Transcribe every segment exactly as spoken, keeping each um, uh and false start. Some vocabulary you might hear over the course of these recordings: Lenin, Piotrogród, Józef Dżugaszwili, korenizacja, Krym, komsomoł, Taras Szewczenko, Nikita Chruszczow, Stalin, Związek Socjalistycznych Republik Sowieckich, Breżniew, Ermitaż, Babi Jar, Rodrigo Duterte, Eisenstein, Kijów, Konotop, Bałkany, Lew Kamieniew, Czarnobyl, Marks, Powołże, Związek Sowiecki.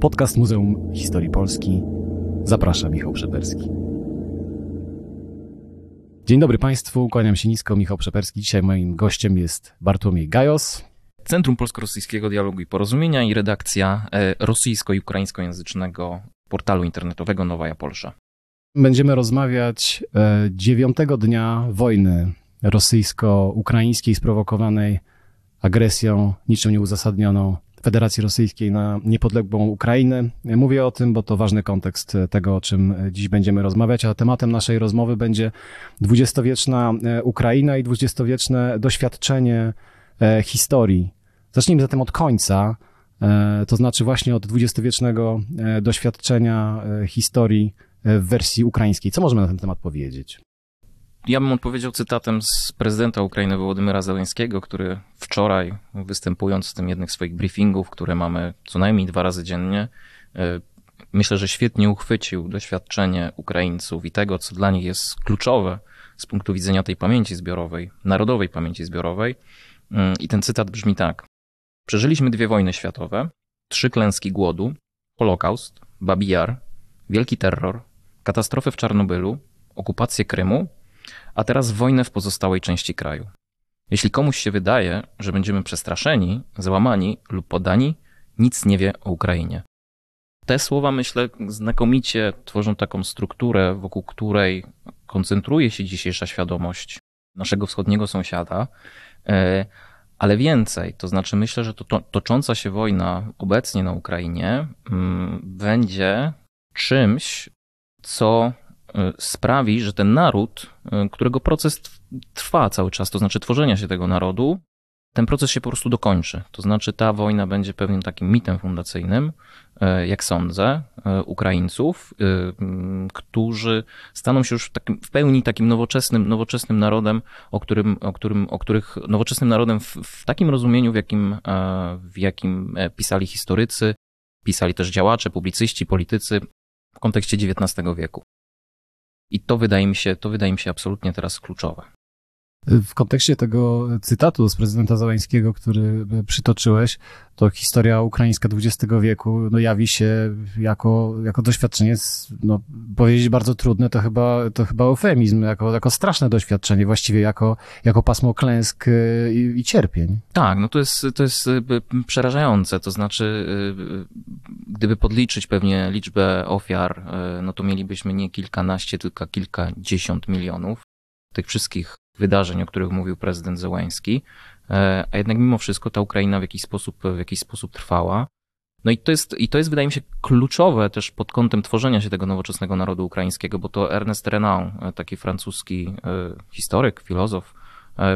Podcast Muzeum Historii Polski. Zaprasza Michał Przeperski. Dzień dobry Państwu, kłaniam się nisko, Michał Przeperski. Dzisiaj moim gościem jest Bartłomiej Gajos. Centrum Polsko-Rosyjskiego Dialogu i Porozumienia i redakcja rosyjsko- i ukraińskojęzycznego portalu internetowego Nowaja Polsza. Będziemy rozmawiać dziewiątego dnia wojny rosyjsko-ukraińskiej sprowokowanej agresją niczym nieuzasadnioną Federacji Rosyjskiej na niepodległą Ukrainę. Mówię o tym, bo to ważny kontekst tego, o czym dziś będziemy rozmawiać, a tematem naszej rozmowy będzie dwudziestowieczna Ukraina i dwudziestowieczne doświadczenie historii. Zacznijmy zatem od końca, to znaczy właśnie od dwudziestowiecznego doświadczenia historii w wersji ukraińskiej. Co możemy na ten temat powiedzieć? Ja bym odpowiedział cytatem z prezydenta Ukrainy Wołodymyra Zełenskiego, który wczoraj, występując w tym jednych swoich briefingów, które mamy co najmniej dwa razy dziennie, myślę, że świetnie uchwycił doświadczenie Ukraińców i tego, co dla nich jest kluczowe z punktu widzenia tej pamięci zbiorowej, narodowej pamięci zbiorowej. I ten cytat brzmi tak. Przeżyliśmy dwie wojny światowe, trzy klęski głodu, Holokaust, Babi Jar, Wielki Terror, katastrofę w Czarnobylu, okupację Krymu, a teraz wojnę w pozostałej części kraju. Jeśli komuś się wydaje, że będziemy przestraszeni, załamani lub podani, nic nie wie o Ukrainie. Te słowa, myślę, znakomicie tworzą taką strukturę, wokół której koncentruje się dzisiejsza świadomość naszego wschodniego sąsiada, ale więcej, to znaczy myślę, że to, to, tocząca się wojna obecnie na Ukrainie m, będzie czymś, co sprawi, że ten naród, którego proces trwa cały czas, to znaczy tworzenia się tego narodu, ten proces się po prostu dokończy. To znaczy ta wojna będzie pewnym takim mitem fundacyjnym, jak sądzę, Ukraińców, którzy staną się już takim, w pełni takim nowoczesnym, nowoczesnym narodem, o którym, o którym, o których nowoczesnym narodem w, w takim rozumieniu, w jakim, w jakim pisali historycy, pisali też działacze, publicyści, politycy w kontekście dziewiętnastego wieku. I to wydaje mi się, to wydaje mi się absolutnie teraz kluczowe. W kontekście tego cytatu z prezydenta Zełenskiego, który przytoczyłeś, to historia ukraińska dwudziestego wieku no, jawi się jako, jako doświadczenie, no, powiedzieć bardzo trudne, to chyba, to chyba eufemizm, jako, jako straszne doświadczenie, właściwie jako, jako pasmo klęsk i, i cierpień. Tak, no to jest, to jest przerażające, to znaczy gdyby podliczyć pewnie liczbę ofiar, no to mielibyśmy nie kilkanaście, tylko kilkadziesiąt milionów tych wszystkich wydarzeń, o których mówił prezydent Zełenski, a jednak mimo wszystko ta Ukraina w jakiś sposób, w jakiś sposób trwała. No i to jest, i to jest, wydaje mi się, kluczowe też pod kątem tworzenia się tego nowoczesnego narodu ukraińskiego, bo to Ernest Renan, taki francuski historyk, filozof,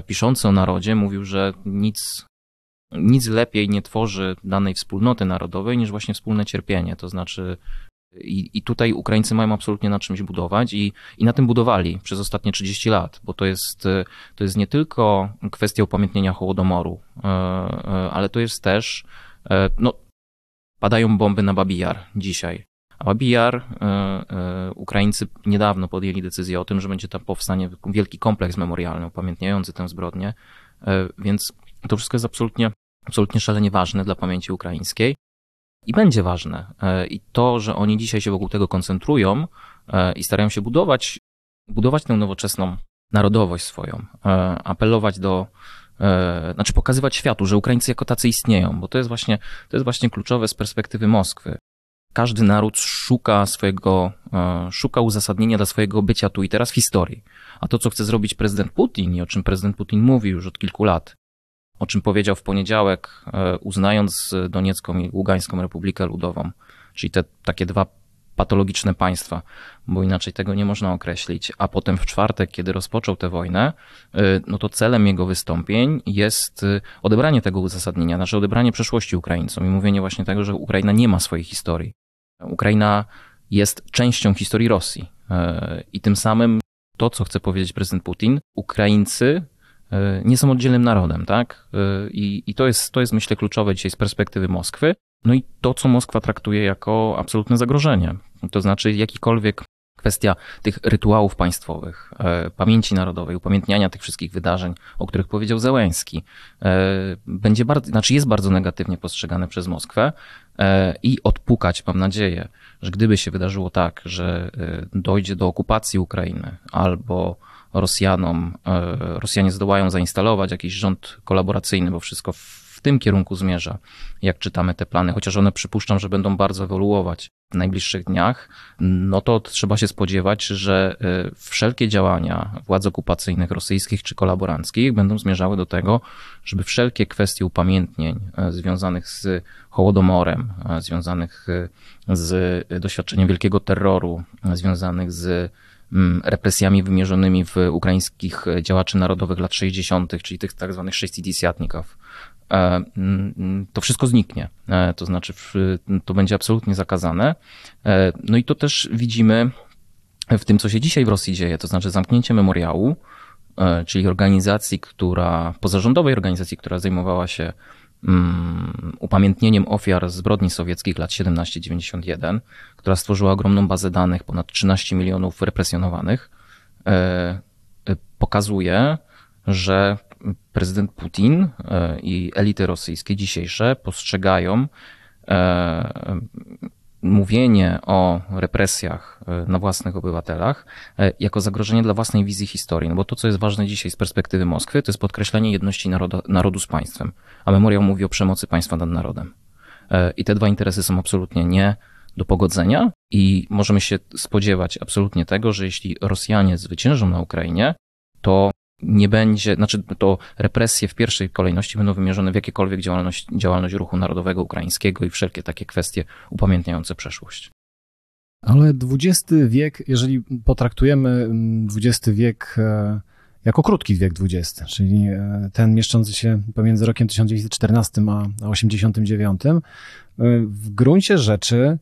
piszący o narodzie, mówił, że nic, nic lepiej nie tworzy danej wspólnoty narodowej niż właśnie wspólne cierpienie, to znaczy I, I tutaj Ukraińcy mają absolutnie na czymś budować i, i na tym budowali przez ostatnie trzydzieści lat, bo to jest, to jest nie tylko kwestia upamiętnienia Hołodomoru, ale to jest też, no, padają bomby na Babi Jar dzisiaj. A Babi Jar, Ukraińcy niedawno podjęli decyzję o tym, że będzie tam powstanie wielki kompleks memorialny upamiętniający tę zbrodnię, więc to wszystko jest absolutnie, absolutnie szalenie ważne dla pamięci ukraińskiej. I będzie ważne. I to, że oni dzisiaj się wokół tego koncentrują i starają się budować, budować tę nowoczesną narodowość swoją, apelować do, znaczy pokazywać światu, że Ukraińcy jako tacy istnieją, bo to jest właśnie, to jest właśnie kluczowe z perspektywy Moskwy. Każdy naród szuka swojego, szuka uzasadnienia dla swojego bycia tu i teraz w historii. A to, co chce zrobić prezydent Putin i o czym prezydent Putin mówi już od kilku lat, o czym powiedział w poniedziałek, uznając Doniecką i Ługańską Republikę Ludową, czyli te takie dwa patologiczne państwa, bo inaczej tego nie można określić, a potem w czwartek, kiedy rozpoczął tę wojnę, no to celem jego wystąpień jest odebranie tego uzasadnienia, znaczy odebranie przeszłości Ukraińcom i mówienie właśnie tego, że Ukraina nie ma swojej historii. Ukraina jest częścią historii Rosji i tym samym to, co chce powiedzieć prezydent Putin, Ukraińcy nie są oddzielnym narodem, tak? I, i to jest, to jest, myślę, kluczowe dzisiaj z perspektywy Moskwy. No i to, co Moskwa traktuje jako absolutne zagrożenie. To znaczy jakikolwiek kwestia tych rytuałów państwowych, pamięci narodowej, upamiętniania tych wszystkich wydarzeń, o których powiedział Zełenski, będzie bardzo, znaczy jest bardzo negatywnie postrzegane przez Moskwę. i odpukać, mam nadzieję, że gdyby się wydarzyło tak, że dojdzie do okupacji Ukrainy albo Rosjanom, Rosjanie zdołają zainstalować jakiś rząd kolaboracyjny, bo wszystko w tym kierunku zmierza, jak czytamy te plany, chociaż one przypuszczam, że będą bardzo ewoluować w najbliższych dniach, no to trzeba się spodziewać, że wszelkie działania władz okupacyjnych rosyjskich czy kolaboranckich będą zmierzały do tego, żeby wszelkie kwestie upamiętnień związanych z Hołodomorem, związanych z doświadczeniem wielkiego terroru, związanych z represjami wymierzonymi w ukraińskich działaczy narodowych lat sześćdziesiątych, czyli tych tak zwanych sześćdziesiątnikach, to wszystko zniknie. To znaczy, to będzie absolutnie zakazane. No i to też widzimy w tym, co się dzisiaj w Rosji dzieje, to znaczy zamknięcie Memoriału, czyli organizacji, która, pozarządowej organizacji, która zajmowała się upamiętnieniem ofiar zbrodni sowieckich lat siedemnaście dziewięćdziesiąt jeden, która stworzyła ogromną bazę danych, ponad trzynaście milionów represjonowanych, pokazuje, że prezydent Putin i elity rosyjskie dzisiejsze postrzegają mówienie o represjach na własnych obywatelach jako zagrożenie dla własnej wizji historii. No bo to, co jest ważne dzisiaj z perspektywy Moskwy, to jest podkreślenie jedności narodu, narodu z państwem. A Memoriał mówi o przemocy państwa nad narodem. I te dwa interesy są absolutnie nie do pogodzenia i możemy się spodziewać absolutnie tego, że jeśli Rosjanie zwyciężą na Ukrainie, to nie będzie, znaczy to represje w pierwszej kolejności będą wymierzone w jakiekolwiek działalność, działalność ruchu narodowego ukraińskiego i wszelkie takie kwestie upamiętniające przeszłość. Ale dwudziesty wiek, jeżeli potraktujemy dwudziesty wiek jako krótki wiek dwudziesty, czyli ten mieszczący się pomiędzy rokiem tysiąc dziewięćset czternastym a osiemdziesiątym dziewiątym, w gruncie rzeczy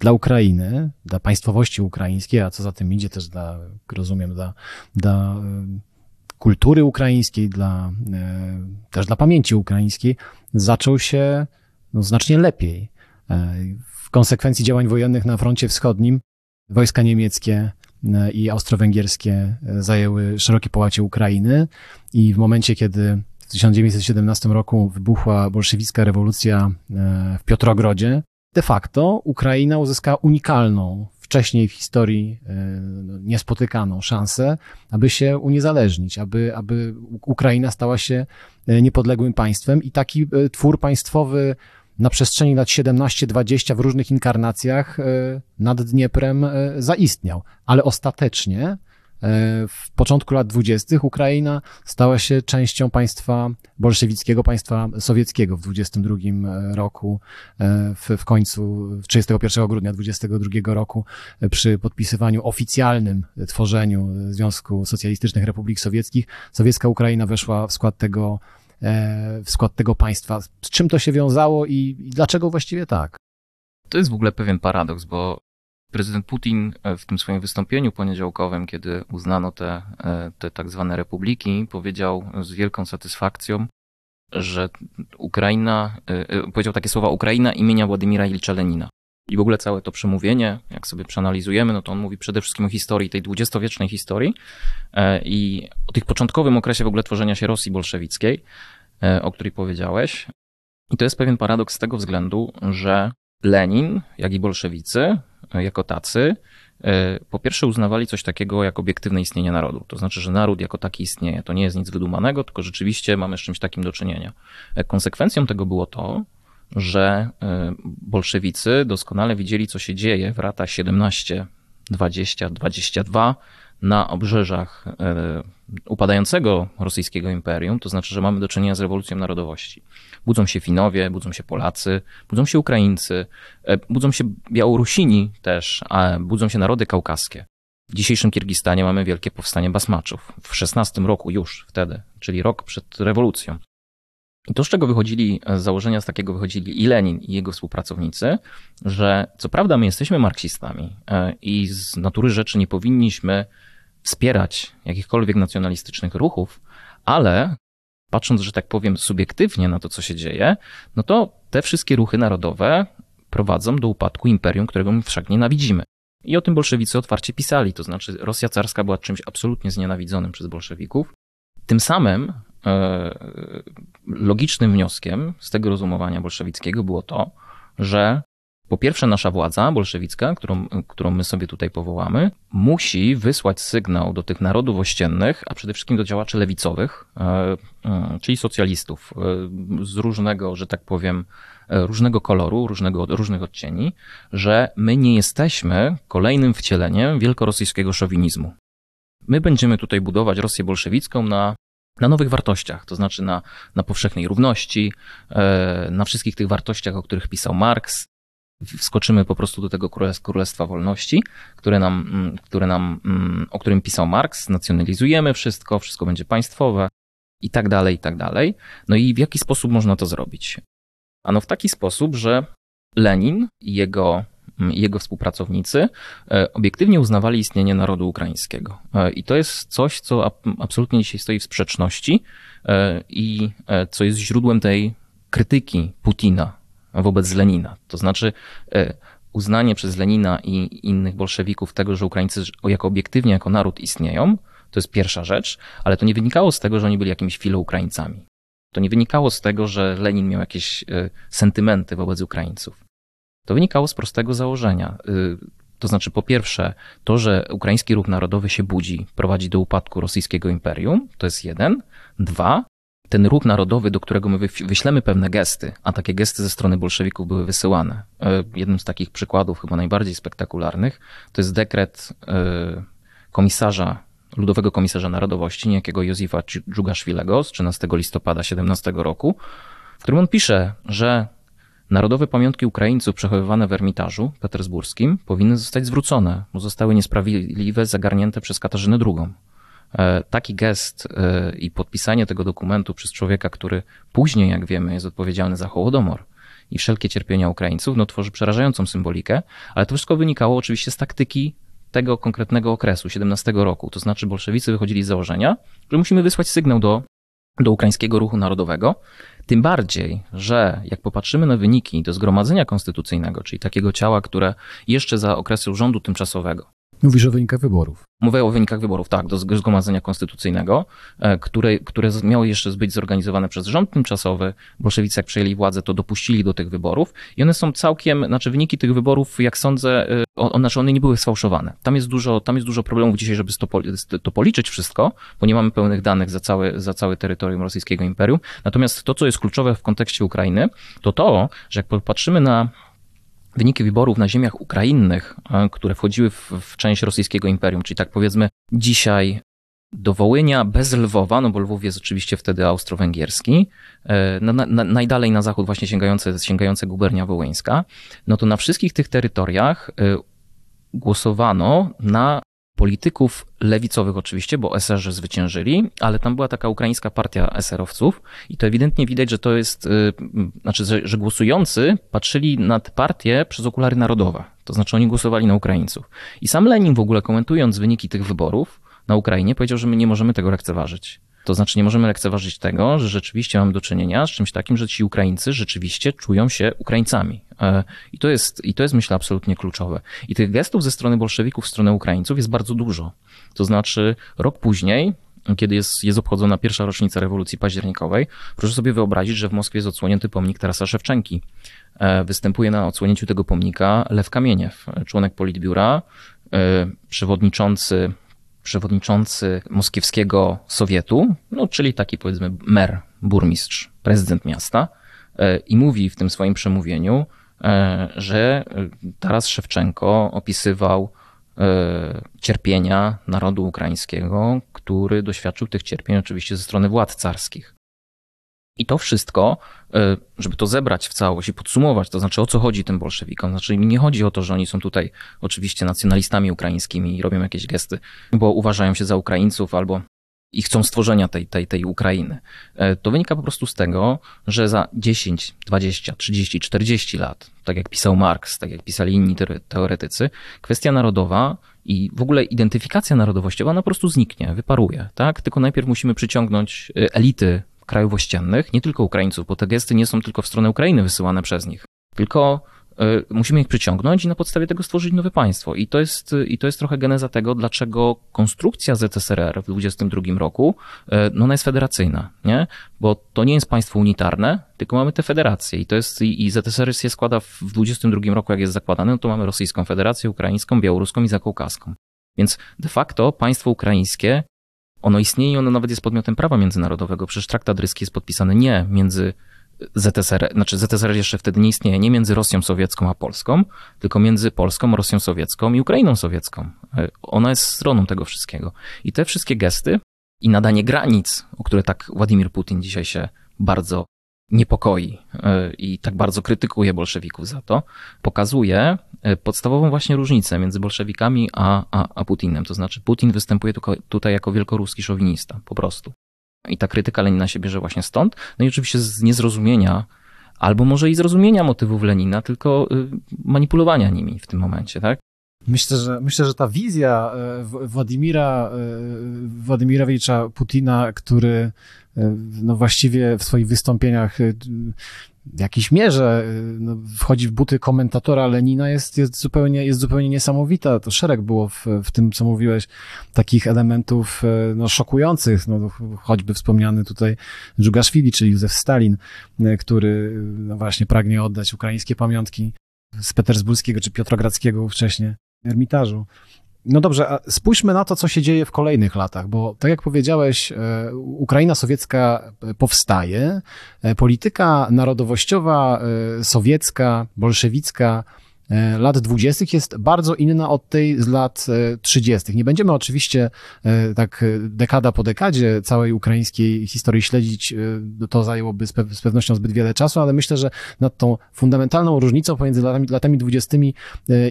dla Ukrainy, dla państwowości ukraińskiej, a co za tym idzie też dla, rozumiem, dla, dla kultury ukraińskiej, dla, też dla pamięci ukraińskiej, zaczął się no, znacznie lepiej. W konsekwencji działań wojennych na froncie wschodnim wojska niemieckie i austro-węgierskie zajęły szerokie połacie Ukrainy i w momencie, kiedy w tysiąc dziewięćset siedemnastym roku wybuchła bolszewicka rewolucja w Piotrogrodzie, de facto Ukraina uzyskała unikalną, wcześniej w historii niespotykaną szansę, aby się uniezależnić, aby, aby Ukraina stała się niepodległym państwem i taki twór państwowy na przestrzeni lat siedemnaście dwadzieścia w różnych inkarnacjach nad Dnieprem zaistniał, ale ostatecznie w początku lat dwudziestych Ukraina stała się częścią państwa bolszewickiego, państwa sowieckiego w dwudziestym drugim roku, w, w końcu trzydziestego pierwszego grudnia dwudziestego drugiego roku przy podpisywaniu oficjalnym tworzeniu Związku Socjalistycznych Republik Sowieckich, sowiecka Ukraina weszła w skład tego, w skład tego państwa. Z czym to się wiązało i, i dlaczego właściwie tak? To jest w ogóle pewien paradoks, bo prezydent Putin w tym swoim wystąpieniu poniedziałkowym, kiedy uznano te, te tak zwane republiki, powiedział z wielką satysfakcją, że Ukraina, powiedział takie słowa: Ukraina imienia Władimira Ilicza Lenina. I w ogóle całe to przemówienie, jak sobie przeanalizujemy, no to on mówi przede wszystkim o historii, tej dwudziestowiecznej historii i o tych początkowym okresie w ogóle tworzenia się Rosji bolszewickiej, o której powiedziałeś. I to jest pewien paradoks z tego względu, że Lenin, jak i bolszewicy, jako tacy, po pierwsze uznawali coś takiego jak obiektywne istnienie narodu. To znaczy, że naród jako taki istnieje. To nie jest nic wydumanego, tylko rzeczywiście mamy z czymś takim do czynienia. Konsekwencją tego było to, że bolszewicy doskonale widzieli, co się dzieje w latach siedemnaście dwadzieścia dwadzieścia dwa na obrzeżach upadającego rosyjskiego imperium. To znaczy, że mamy do czynienia z rewolucją narodowości. Budzą się Finowie, budzą się Polacy, budzą się Ukraińcy, budzą się Białorusini też, a budzą się narody kaukaskie. W dzisiejszym Kirgistanie mamy wielkie powstanie basmaczów. W szesnastym roku już wtedy, czyli rok przed rewolucją. I to, z czego wychodzili, z założenia z takiego wychodzili i Lenin, i jego współpracownicy, że co prawda my jesteśmy marksistami i z natury rzeczy nie powinniśmy wspierać jakichkolwiek nacjonalistycznych ruchów, ale patrząc, że tak powiem, subiektywnie na to, co się dzieje, no to te wszystkie ruchy narodowe prowadzą do upadku imperium, którego my wszak nienawidzimy. I o tym bolszewicy otwarcie pisali, to znaczy Rosja carska była czymś absolutnie znienawidzonym przez bolszewików. Tym samym logicznym wnioskiem z tego rozumowania bolszewickiego było to, że po pierwsze nasza władza bolszewicka, którą, którą my sobie tutaj powołamy, musi wysłać sygnał do tych narodów ościennych, a przede wszystkim do działaczy lewicowych, czyli socjalistów z różnego, że tak powiem, różnego koloru, różnego, różnych odcieni, że my nie jesteśmy kolejnym wcieleniem wielkorosyjskiego szowinizmu. My będziemy tutaj budować Rosję bolszewicką na na nowych wartościach, to znaczy na, na powszechnej równości, na wszystkich tych wartościach, o których pisał Marks. Wskoczymy po prostu do tego Królestwa Wolności, które nam, które nam, o którym pisał Marks, nacjonalizujemy wszystko, wszystko będzie państwowe i tak dalej, i tak dalej. No i w jaki sposób można to zrobić? Ano w taki sposób, że Lenin i jego jego współpracownicy obiektywnie uznawali istnienie narodu ukraińskiego. I to jest coś, co absolutnie dzisiaj stoi w sprzeczności i co jest źródłem tej krytyki Putina wobec Lenina. To znaczy uznanie przez Lenina i innych bolszewików tego, że Ukraińcy jako obiektywnie, jako naród istnieją, to jest pierwsza rzecz, ale to nie wynikało z tego, że oni byli jakimiś filoukraińcami. To nie wynikało z tego, że Lenin miał jakieś sentymenty wobec Ukraińców. To wynikało z prostego założenia. To znaczy, po pierwsze, to, że ukraiński ruch narodowy się budzi, prowadzi do upadku rosyjskiego imperium, to jest jeden. Dwa, ten ruch narodowy, do którego my wyślemy pewne gesty, a takie gesty ze strony bolszewików były wysyłane. Jednym z takich przykładów, chyba najbardziej spektakularnych, to jest dekret komisarza, Ludowego Komisarza Narodowości, niejakiego Józefa Dżugaszwilego z trzynastego listopada siedemnastego roku, w którym on pisze, że narodowe pamiątki Ukraińców przechowywane w Ermitażu Petersburskim powinny zostać zwrócone, bo zostały niesprawiedliwie zagarnięte przez Katarzynę drugą. Taki gest i podpisanie tego dokumentu przez człowieka, który później, jak wiemy, jest odpowiedzialny za Hołodomor i wszelkie cierpienia Ukraińców, no tworzy przerażającą symbolikę, ale to wszystko wynikało oczywiście z taktyki tego konkretnego okresu, siedemnastego roku. To znaczy bolszewicy wychodzili z założenia, że musimy wysłać sygnał do do ukraińskiego ruchu narodowego, tym bardziej, że jak popatrzymy na wyniki do Zgromadzenia Konstytucyjnego, czyli takiego ciała, które jeszcze za okresu rządu tymczasowego. Mówisz o wynikach wyborów. Mówię o wynikach wyborów, tak, do Zgromadzenia Konstytucyjnego, które, które miało jeszcze być zorganizowane przez rząd tymczasowy. Bolszewicy, jak przejęli władzę, to dopuścili do tych wyborów i one są całkiem, znaczy wyniki tych wyborów, jak sądzę, o, znaczy one nie były sfałszowane. Tam jest dużo, tam jest dużo problemów dzisiaj, żeby to, to policzyć wszystko, bo nie mamy pełnych danych za całe, za całe terytorium rosyjskiego imperium. Natomiast to, co jest kluczowe w kontekście Ukrainy, to to, że jak popatrzymy na wyniki wyborów na ziemiach ukrainnych, które wchodziły w, w część rosyjskiego imperium, czyli tak powiedzmy dzisiaj do Wołynia bez Lwowa, no bo Lwów jest oczywiście wtedy austro-węgierski, na, na, najdalej na zachód właśnie sięgające, sięgające gubernia wołyńska, no to na wszystkich tych terytoriach głosowano na polityków lewicowych oczywiście, bo eserzy zwyciężyli, ale tam była taka ukraińska partia eserowców i to ewidentnie widać, że to jest, znaczy, że głosujący patrzyli na tę partię przez okulary narodowe, to znaczy oni głosowali na Ukraińców. I sam Lenin w ogóle komentując wyniki tych wyborów na Ukrainie powiedział, że my nie możemy tego lekceważyć. To znaczy nie możemy lekceważyć tego, że rzeczywiście mamy do czynienia z czymś takim, że ci Ukraińcy rzeczywiście czują się Ukraińcami. I to jest, i to jest myślę absolutnie kluczowe. I tych gestów ze strony bolszewików w stronę Ukraińców jest bardzo dużo. To znaczy rok później, kiedy jest, jest obchodzona pierwsza rocznica rewolucji październikowej, proszę sobie wyobrazić, że w Moskwie jest odsłonięty pomnik Tarasa Szewczenki. Występuje na odsłonięciu tego pomnika Lew Kamieniew, członek politbiura, przewodniczący przewodniczący moskiewskiego Sowietu, no czyli taki powiedzmy mer, burmistrz, prezydent miasta i mówi w tym swoim przemówieniu, że Taras Szewczenko opisywał cierpienia narodu ukraińskiego, który doświadczył tych cierpień oczywiście ze strony władz carskich. I to wszystko, żeby to zebrać w całość i podsumować, to znaczy o co chodzi tym bolszewikom, znaczy nie chodzi o to, że oni są tutaj oczywiście nacjonalistami ukraińskimi i robią jakieś gesty, bo uważają się za Ukraińców albo i chcą stworzenia tej, tej, tej Ukrainy. To wynika po prostu z tego, że za dziesięć, dwadzieścia, trzydzieści, czterdzieści lat, tak jak pisał Marks, tak jak pisali inni teoretycy, kwestia narodowa i w ogóle identyfikacja narodowościowa ona po prostu zniknie, wyparuje, tak? Tylko najpierw musimy przyciągnąć elity krajów ościennych, nie tylko Ukraińców, bo te gesty nie są tylko w stronę Ukrainy wysyłane przez nich, tylko musimy ich przyciągnąć i na podstawie tego stworzyć nowe państwo. I to jest, i to jest trochę geneza tego, dlaczego konstrukcja Z S R R w dwudziestym drugim roku, no ona jest federacyjna, nie? Bo to nie jest państwo unitarne, tylko mamy te federacje i to jest, i Z S R R się składa w dwudziestym drugim roku, jak jest zakładane, no to mamy Rosyjską Federację, Ukraińską, Białoruską i Zakaukaską. Więc de facto państwo ukraińskie, ono istnieje i ono nawet jest podmiotem prawa międzynarodowego. Przecież traktat ryski jest podpisany nie między Z S R R, znaczy Z S R R jeszcze wtedy nie istnieje, nie między Rosją Sowiecką a Polską, tylko między Polską, Rosją Sowiecką i Ukrainą Sowiecką. Ona jest stroną tego wszystkiego. I te wszystkie gesty i nadanie granic, o które tak Władimir Putin dzisiaj się bardzo niepokoi i tak bardzo krytykuje bolszewików za to, pokazuje podstawową właśnie różnicę między bolszewikami a, a, a Putinem. To znaczy Putin występuje tu, tutaj jako wielkoruski szowinista, po prostu. I ta krytyka Lenina się bierze właśnie stąd. No i oczywiście z niezrozumienia, albo może i zrozumienia motywów Lenina, tylko manipulowania nimi w tym momencie, tak? Myślę, że myślę, że ta wizja Władimira, Władimirowicza Putina, który no właściwie w swoich wystąpieniach w jakiejś mierze no, wchodzi w buty komentatora Lenina, jest, jest, zupełnie, jest zupełnie niesamowita. To szereg było w, w tym, co mówiłeś, takich elementów no, szokujących, no, choćby wspomniany tutaj Dżugaszwili, czyli Józef Stalin, który no, właśnie pragnie oddać ukraińskie pamiątki z petersburskiego czy piotrogradzkiego wcześniej Ermitażu. No dobrze, a spójrzmy na to, co się dzieje w kolejnych latach, bo tak jak powiedziałeś, Ukraina sowiecka powstaje, polityka narodowościowa sowiecka, bolszewicka lat dwudziestych jest bardzo inna od tej z lat trzydziestych. Nie będziemy oczywiście tak dekada po dekadzie całej ukraińskiej historii śledzić, to zajęłoby z, pe- z pewnością zbyt wiele czasu, ale myślę, że nad tą fundamentalną różnicą pomiędzy latami, latami dwudziestymi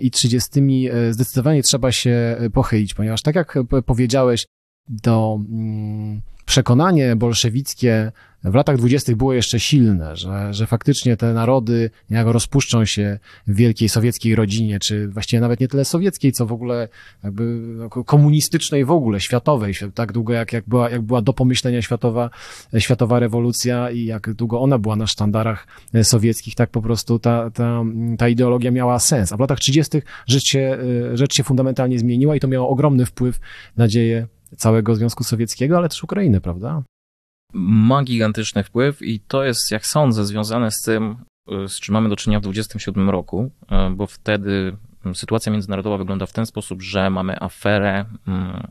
i trzydziestymi zdecydowanie trzeba się pochylić, ponieważ tak jak powiedziałeś, to przekonanie bolszewickie w latach dwudziestych było jeszcze silne, że, że faktycznie te narody niejako rozpuszczą się w wielkiej sowieckiej rodzinie, czy właściwie nawet nie tyle sowieckiej, co w ogóle jakby komunistycznej w ogóle, światowej, tak długo jak, jak, była, jak była do pomyślenia światowa, światowa rewolucja i jak długo ona była na sztandarach sowieckich, tak po prostu ta, ta, ta ideologia miała sens. A w latach trzydziestych rzecz się, rzecz się fundamentalnie zmieniła i to miało ogromny wpływ na dzieje całego Związku Sowieckiego, ale też Ukrainy, prawda? Ma gigantyczny wpływ i to jest, jak sądzę, związane z tym, z czym mamy do czynienia w dwudziestym siódmym roku, bo wtedy sytuacja międzynarodowa wygląda w ten sposób, że mamy aferę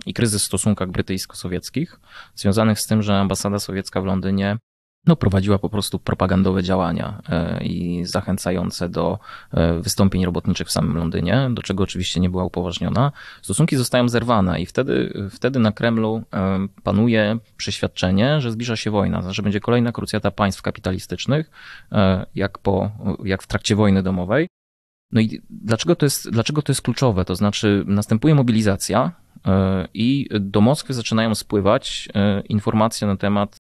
i kryzys w stosunkach brytyjsko-sowieckich, związanych z tym, że ambasada sowiecka w Londynie no, prowadziła po prostu propagandowe działania i zachęcające do wystąpień robotniczych w samym Londynie, do czego oczywiście nie była upoważniona. Stosunki zostają zerwane i wtedy, wtedy na Kremlu panuje przeświadczenie, że zbliża się wojna, że będzie kolejna krucjata państw kapitalistycznych, jak, po, jak w trakcie wojny domowej. No i dlaczego to jest, dlaczego to jest kluczowe? To znaczy następuje mobilizacja i do Moskwy zaczynają spływać informacje na temat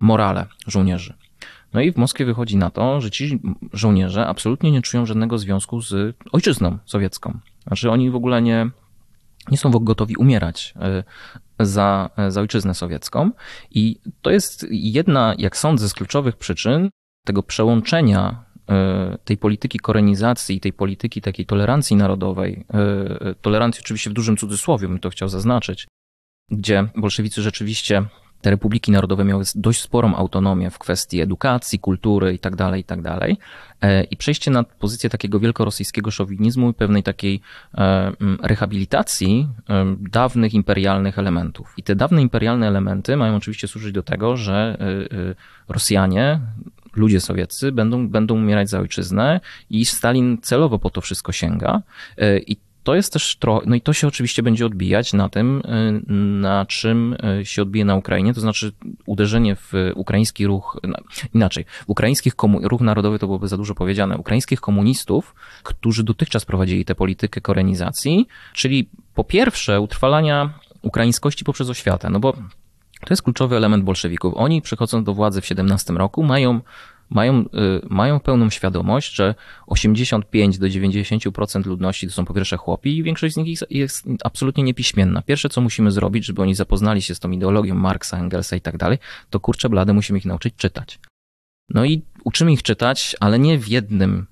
morale żołnierzy. No i w Moskwie wychodzi na to, że ci żołnierze absolutnie nie czują żadnego związku z ojczyzną sowiecką. Znaczy oni w ogóle nie, nie są gotowi umierać za, za ojczyznę sowiecką. I to jest jedna, jak sądzę, z kluczowych przyczyn tego przełączenia tej polityki korenizacji, tej polityki takiej tolerancji narodowej, tolerancji oczywiście w dużym cudzysłowie, bym to chciał zaznaczyć, gdzie bolszewicy rzeczywiście te republiki narodowe miały dość sporą autonomię w kwestii edukacji, kultury i tak dalej, i tak dalej. I przejście na pozycję takiego wielkorosyjskiego szowinizmu i pewnej takiej rehabilitacji dawnych imperialnych elementów. I te dawne imperialne elementy mają oczywiście służyć do tego, że Rosjanie, ludzie sowieccy będą, będą umierać za ojczyznę i Stalin celowo po to wszystko sięga. I to jest też trochę, no i to się oczywiście będzie odbijać na tym, na czym się odbije na Ukrainie, to znaczy uderzenie w ukraiński ruch, inaczej, w ukraińskich komu- ruch narodowy to byłoby za dużo powiedziane, ukraińskich komunistów, którzy dotychczas prowadzili tę politykę korenizacji, czyli po pierwsze utrwalania ukraińskości poprzez oświatę, no bo to jest kluczowy element bolszewików. Oni przychodząc do władzy w siedemnastym roku mają Mają, mają pełną świadomość, że osiemdziesiąt pięć do dziewięćdziesięciu procent ludności to są po pierwsze chłopi i większość z nich jest absolutnie niepiśmienna. Pierwsze, co musimy zrobić, żeby oni zapoznali się z tą ideologią Marksa, Engelsa i tak dalej, to kurczę blade musimy ich nauczyć czytać. No i uczymy ich czytać, ale nie w jednym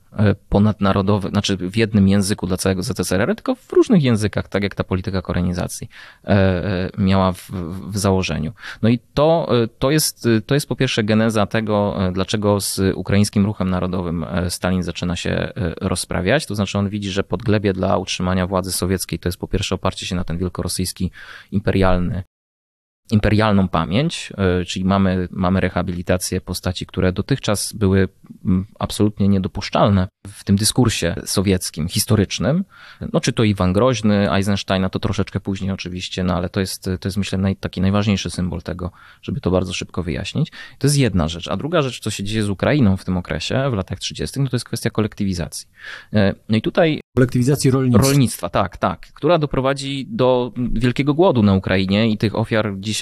ponadnarodowy, znaczy w jednym języku dla całego Z S R R, tylko w różnych językach, tak jak ta polityka korenizacji miała w, w założeniu. No i to, to, jest, to jest po pierwsze geneza tego, dlaczego z ukraińskim ruchem narodowym Stalin zaczyna się rozprawiać, to znaczy on widzi, że podglebie dla utrzymania władzy sowieckiej to jest po pierwsze oparcie się na ten wielkorosyjski imperialny imperialną pamięć, czyli mamy, mamy rehabilitację postaci, które dotychczas były absolutnie niedopuszczalne w tym dyskursie sowieckim, historycznym. No czy to Iwan Groźny, Eisensteina, to troszeczkę później oczywiście, no ale to jest, to jest myślę naj, taki najważniejszy symbol tego, żeby to bardzo szybko wyjaśnić. To jest jedna rzecz. A druga rzecz, co się dzieje z Ukrainą w tym okresie, w latach trzydziestych, no to jest kwestia kolektywizacji. No i tutaj... Kolektywizacji rolnictwa. Rolnictwa, tak, tak. Która doprowadzi do wielkiego głodu na Ukrainie i tych ofiar dzisiaj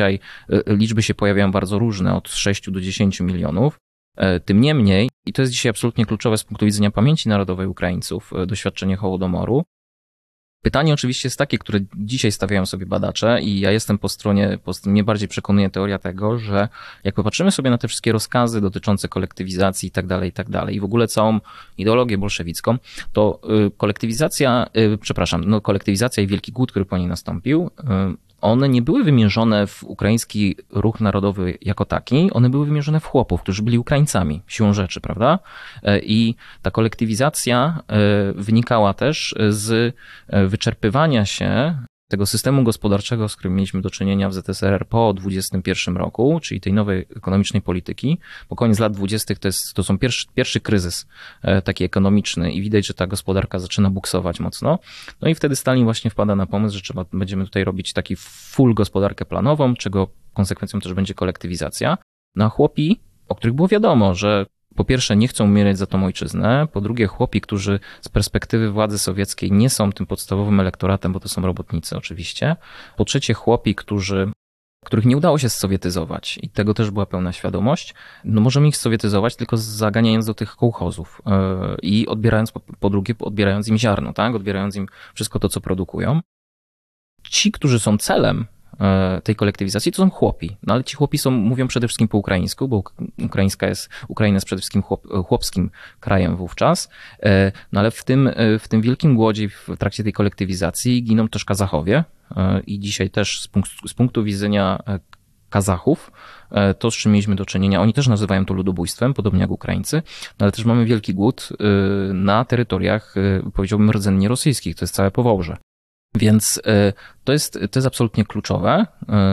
liczby się pojawiają bardzo różne, od sześciu do dziesięciu milionów. Tym niemniej, i to jest dzisiaj absolutnie kluczowe z punktu widzenia pamięci narodowej Ukraińców, doświadczenie Hołodomoru. Pytanie oczywiście jest takie, które dzisiaj stawiają sobie badacze i ja jestem po stronie, po, mnie bardziej przekonuje teoria tego, że jak popatrzymy sobie na te wszystkie rozkazy dotyczące kolektywizacji i tak dalej, i tak dalej, i w ogóle całą ideologię bolszewicką, to kolektywizacja, przepraszam, no kolektywizacja i Wielki Głód, który po niej nastąpił, one nie były wymierzone w ukraiński ruch narodowy jako taki, one były wymierzone w chłopów, którzy byli Ukraińcami, siłą rzeczy, prawda? I ta kolektywizacja wynikała też z wyczerpywania się tego systemu gospodarczego, z którym mieliśmy do czynienia w Z S R R po dwudziestym pierwszym roku, czyli tej nowej ekonomicznej polityki. Po koniec lat dwudziestych to, jest, to są pierwszy, pierwszy kryzys taki ekonomiczny i widać, że ta gospodarka zaczyna buksować mocno. No i wtedy Stalin właśnie wpada na pomysł, że trzeba, będziemy tutaj robić taki full gospodarkę planową, czego konsekwencją też będzie kolektywizacja. No a chłopi, o których było wiadomo, że po pierwsze nie chcą umierać za tą ojczyznę, po drugie chłopi, którzy z perspektywy władzy sowieckiej nie są tym podstawowym elektoratem, bo to są robotnicy oczywiście, po trzecie chłopi, którzy, których nie udało się sowietyzować i tego też była pełna świadomość, no możemy ich sowietyzować tylko zaganiając do tych kołchozów i odbierając, po drugie odbierając im ziarno, tak, odbierając im wszystko to, co produkują. Ci, którzy są celem tej kolektywizacji, to są chłopi. No ale ci chłopi są, mówią przede wszystkim po ukraińsku, bo ukraińska jest, Ukraina jest przede wszystkim chłop, chłopskim krajem wówczas. No ale w tym, w tym wielkim głodzie, w trakcie tej kolektywizacji giną też Kazachowie i dzisiaj też z punktu, z punktu widzenia Kazachów, to z czym mieliśmy do czynienia, oni też nazywają to ludobójstwem, podobnie jak Ukraińcy, no ale też mamy wielki głód na terytoriach, powiedziałbym, rdzennie rosyjskich, to jest całe Powołże. Więc to jest, to jest absolutnie kluczowe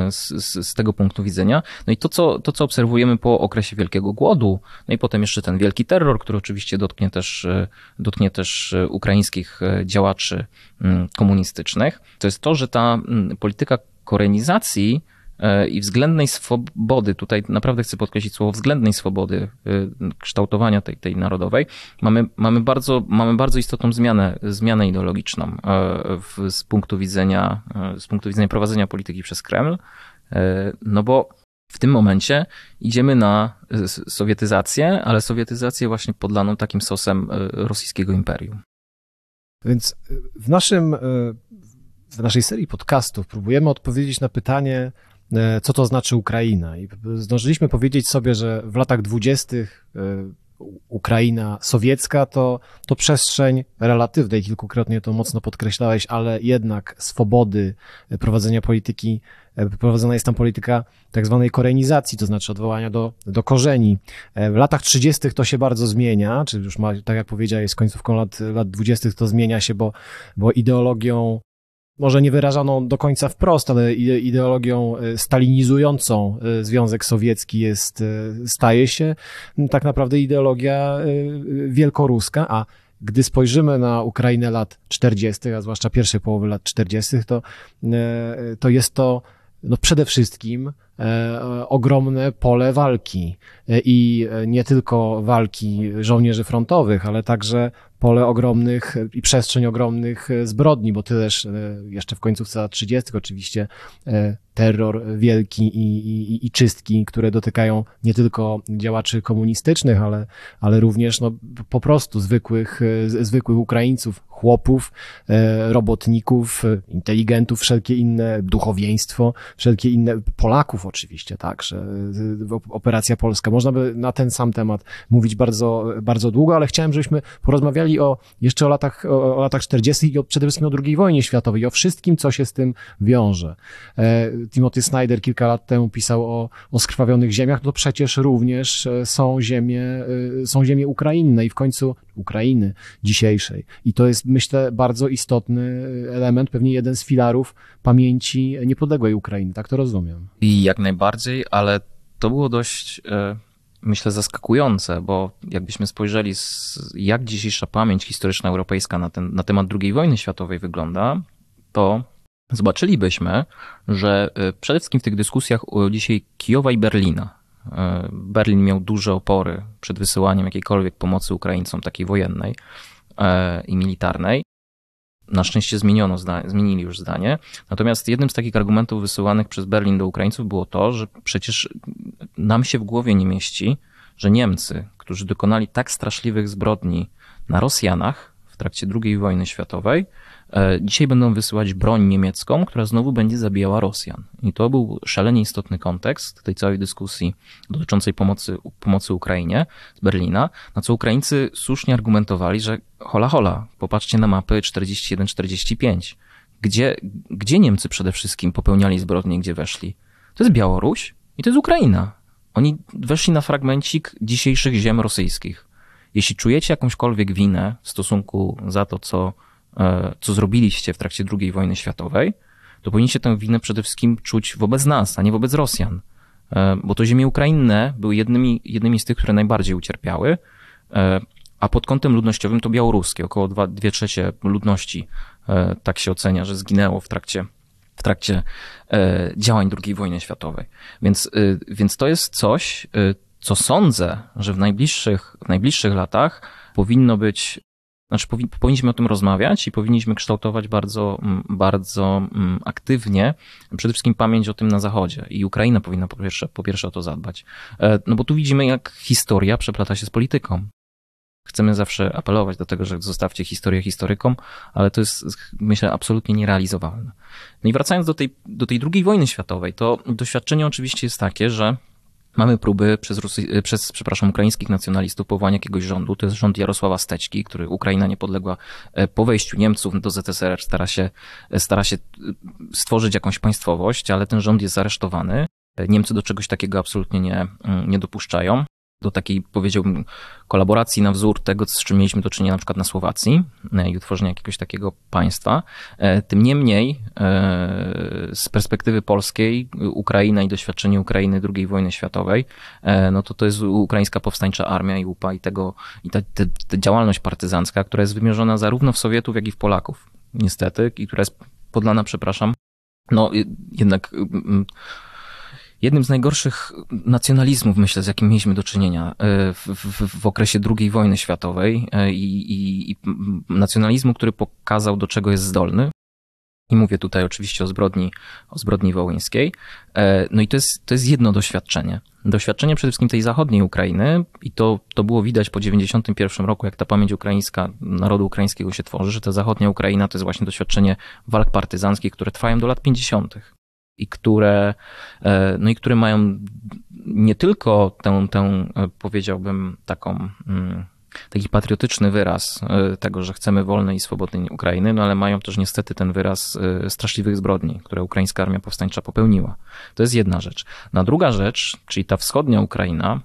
z, z, z tego punktu widzenia. No i to co, to, co obserwujemy po okresie Wielkiego Głodu, no i potem jeszcze ten wielki terror, który oczywiście dotknie też, dotknie też ukraińskich działaczy komunistycznych, to jest to, że ta polityka korenizacji i względnej swobody, tutaj naprawdę chcę podkreślić słowo względnej swobody kształtowania tej, tej narodowej, mamy, mamy, bardzo, mamy bardzo istotną zmianę, zmianę ideologiczną w, z, punktu widzenia, z punktu widzenia prowadzenia polityki przez Kreml, no bo w tym momencie idziemy na sowietyzację, ale sowietyzację właśnie podlaną takim sosem rosyjskiego imperium. Więc w, naszym, w naszej serii podcastów próbujemy odpowiedzieć na pytanie, co to znaczy Ukraina. I zdążyliśmy powiedzieć sobie, że w latach dwudziestych Ukraina sowiecka to, to przestrzeń relatywnej, kilkukrotnie to mocno podkreślałeś, ale jednak swobody prowadzenia polityki, prowadzona jest tam polityka tak zwanej korenizacji, to znaczy odwołania do, do korzeni. W latach trzydziestych to się bardzo zmienia, czyli już ma, tak jak powiedziałeś, z końcówką lat, lat dwudziestych to zmienia się, bo, bo ideologią może nie wyrażaną do końca wprost, ale ideologią stalinizującą Związek Sowiecki jest, staje się tak naprawdę ideologia wielkoruska, a gdy spojrzymy na Ukrainę lat czterdziestych, a zwłaszcza pierwszej połowy lat czterdziestych, to, to jest to no przede wszystkim ogromne pole walki i nie tylko walki żołnierzy frontowych, ale także pole ogromnych i przestrzeń ogromnych zbrodni, bo tyleż jeszcze w końcówce lat trzydziestych oczywiście terror wielki i, i, i czystki, które dotykają nie tylko działaczy komunistycznych, ale, ale również no, po prostu zwykłych, zwykłych Ukraińców, chłopów, robotników, inteligentów, wszelkie inne duchowieństwo, wszelkie inne Polaków Gorbaczow oczywiście, także operacja polska. Można by na ten sam temat mówić bardzo, bardzo długo, ale chciałem, żebyśmy porozmawiali o, jeszcze o latach, o, o latach czterdziestych i o, przede wszystkim o drugiej wojnie światowej i o wszystkim, co się z tym wiąże. E, Timothy Snyder kilka lat temu pisał o, o skrwawionych ziemiach, no to przecież również są ziemie, są ziemie ukrainne i w końcu Ukrainy dzisiejszej. I to jest, myślę, bardzo istotny element, pewnie jeden z filarów pamięci niepodległej Ukrainy, tak to rozumiem. I jak najbardziej, ale to było dość, myślę, zaskakujące, bo jakbyśmy spojrzeli, jak dzisiejsza pamięć historyczna europejska na, ten, na temat drugiej wojny światowej wygląda, to zobaczylibyśmy, że przede wszystkim w tych dyskusjach o dzisiaj Kijowa i Berlina, Berlin miał duże opory przed wysyłaniem jakiejkolwiek pomocy Ukraińcom, takiej wojennej i militarnej. Na szczęście zmieniono zdanie, zmienili już zdanie. Natomiast jednym z takich argumentów wysyłanych przez Berlin do Ukraińców było to, że przecież nam się w głowie nie mieści, że Niemcy, którzy dokonali tak straszliwych zbrodni na Rosjanach w trakcie drugiej wojny światowej, dzisiaj będą wysyłać broń niemiecką, która znowu będzie zabijała Rosjan. I to był szalenie istotny kontekst tej całej dyskusji dotyczącej pomocy, pomocy Ukrainie z Berlina, na co Ukraińcy słusznie argumentowali, że hola hola, popatrzcie na mapy czterdzieści jeden czterdzieści pięć. Gdzie, gdzie Niemcy przede wszystkim popełniali zbrodnie, gdzie weszli? To jest Białoruś i to jest Ukraina. Oni weszli na fragmencik dzisiejszych ziem rosyjskich. Jeśli czujecie jakąśkolwiek winę w stosunku za to, co co zrobiliście w trakcie drugiej wojny światowej, to powinniście tę winę przede wszystkim czuć wobec nas, a nie wobec Rosjan. Bo to ziemie ukrainne były jednymi, jednymi z tych, które najbardziej ucierpiały, a pod kątem ludnościowym to białoruskie. Około dwie trzecie ludności, tak się ocenia, że zginęło w trakcie, w trakcie działań drugiej wojny światowej. Więc, więc to jest coś, co sądzę, że w najbliższych, w najbliższych latach powinno być. Znaczy, powinniśmy o tym rozmawiać i powinniśmy kształtować bardzo, bardzo aktywnie przede wszystkim pamięć o tym na Zachodzie. I Ukraina powinna po pierwsze, po pierwsze o to zadbać. No bo tu widzimy, jak historia przeplata się z polityką. Chcemy zawsze apelować do tego, że zostawcie historię historykom, ale to jest, myślę, absolutnie nierealizowalne. No i wracając do tej, do tej drugiej wojny światowej, to doświadczenie oczywiście jest takie, że mamy próby przez, Rusy, przez przepraszam, ukraińskich nacjonalistów powołania jakiegoś rządu. To jest rząd Jarosława Steczki, który Ukraina niepodległa po wejściu Niemców do Z S R R stara się, stara się stworzyć jakąś państwowość, ale ten rząd jest aresztowany. Niemcy do czegoś takiego absolutnie nie, nie dopuszczają. Do takiej, powiedziałbym, kolaboracji na wzór tego, z czym mieliśmy do czynienia na przykład na Słowacji i utworzenia jakiegoś takiego państwa. Tym niemniej z perspektywy polskiej Ukraina i doświadczenie Ukrainy drugiej wojny światowej, no to to jest Ukraińska Powstańcza Armia i U P A i tego, i ta, ta, ta działalność partyzancka, która jest wymierzona zarówno w Sowietów, jak i w Polaków, niestety, i która jest podlana, przepraszam, no jednak jednym z najgorszych nacjonalizmów, myślę, z jakim mieliśmy do czynienia w, w, w okresie drugiej wojny światowej i, i, i nacjonalizmu, który pokazał, do czego jest zdolny. I mówię tutaj oczywiście o zbrodni, o zbrodni wołyńskiej. No i to jest, to jest jedno doświadczenie. Doświadczenie przede wszystkim tej zachodniej Ukrainy i to, to było widać po dziewięćdziesiątym pierwszym roku, jak ta pamięć ukraińska, narodu ukraińskiego się tworzy, że ta zachodnia Ukraina to jest właśnie doświadczenie walk partyzanckich, które trwają do lat pięćdziesiątych. I które, no i które mają nie tylko tę, tę powiedziałbym, taką, taki patriotyczny wyraz tego, że chcemy wolnej i swobodnej Ukrainy, no ale mają też niestety ten wyraz straszliwych zbrodni, które Ukraińska Armia Powstańcza popełniła. To jest jedna rzecz. No a druga rzecz, czyli ta wschodnia Ukraina,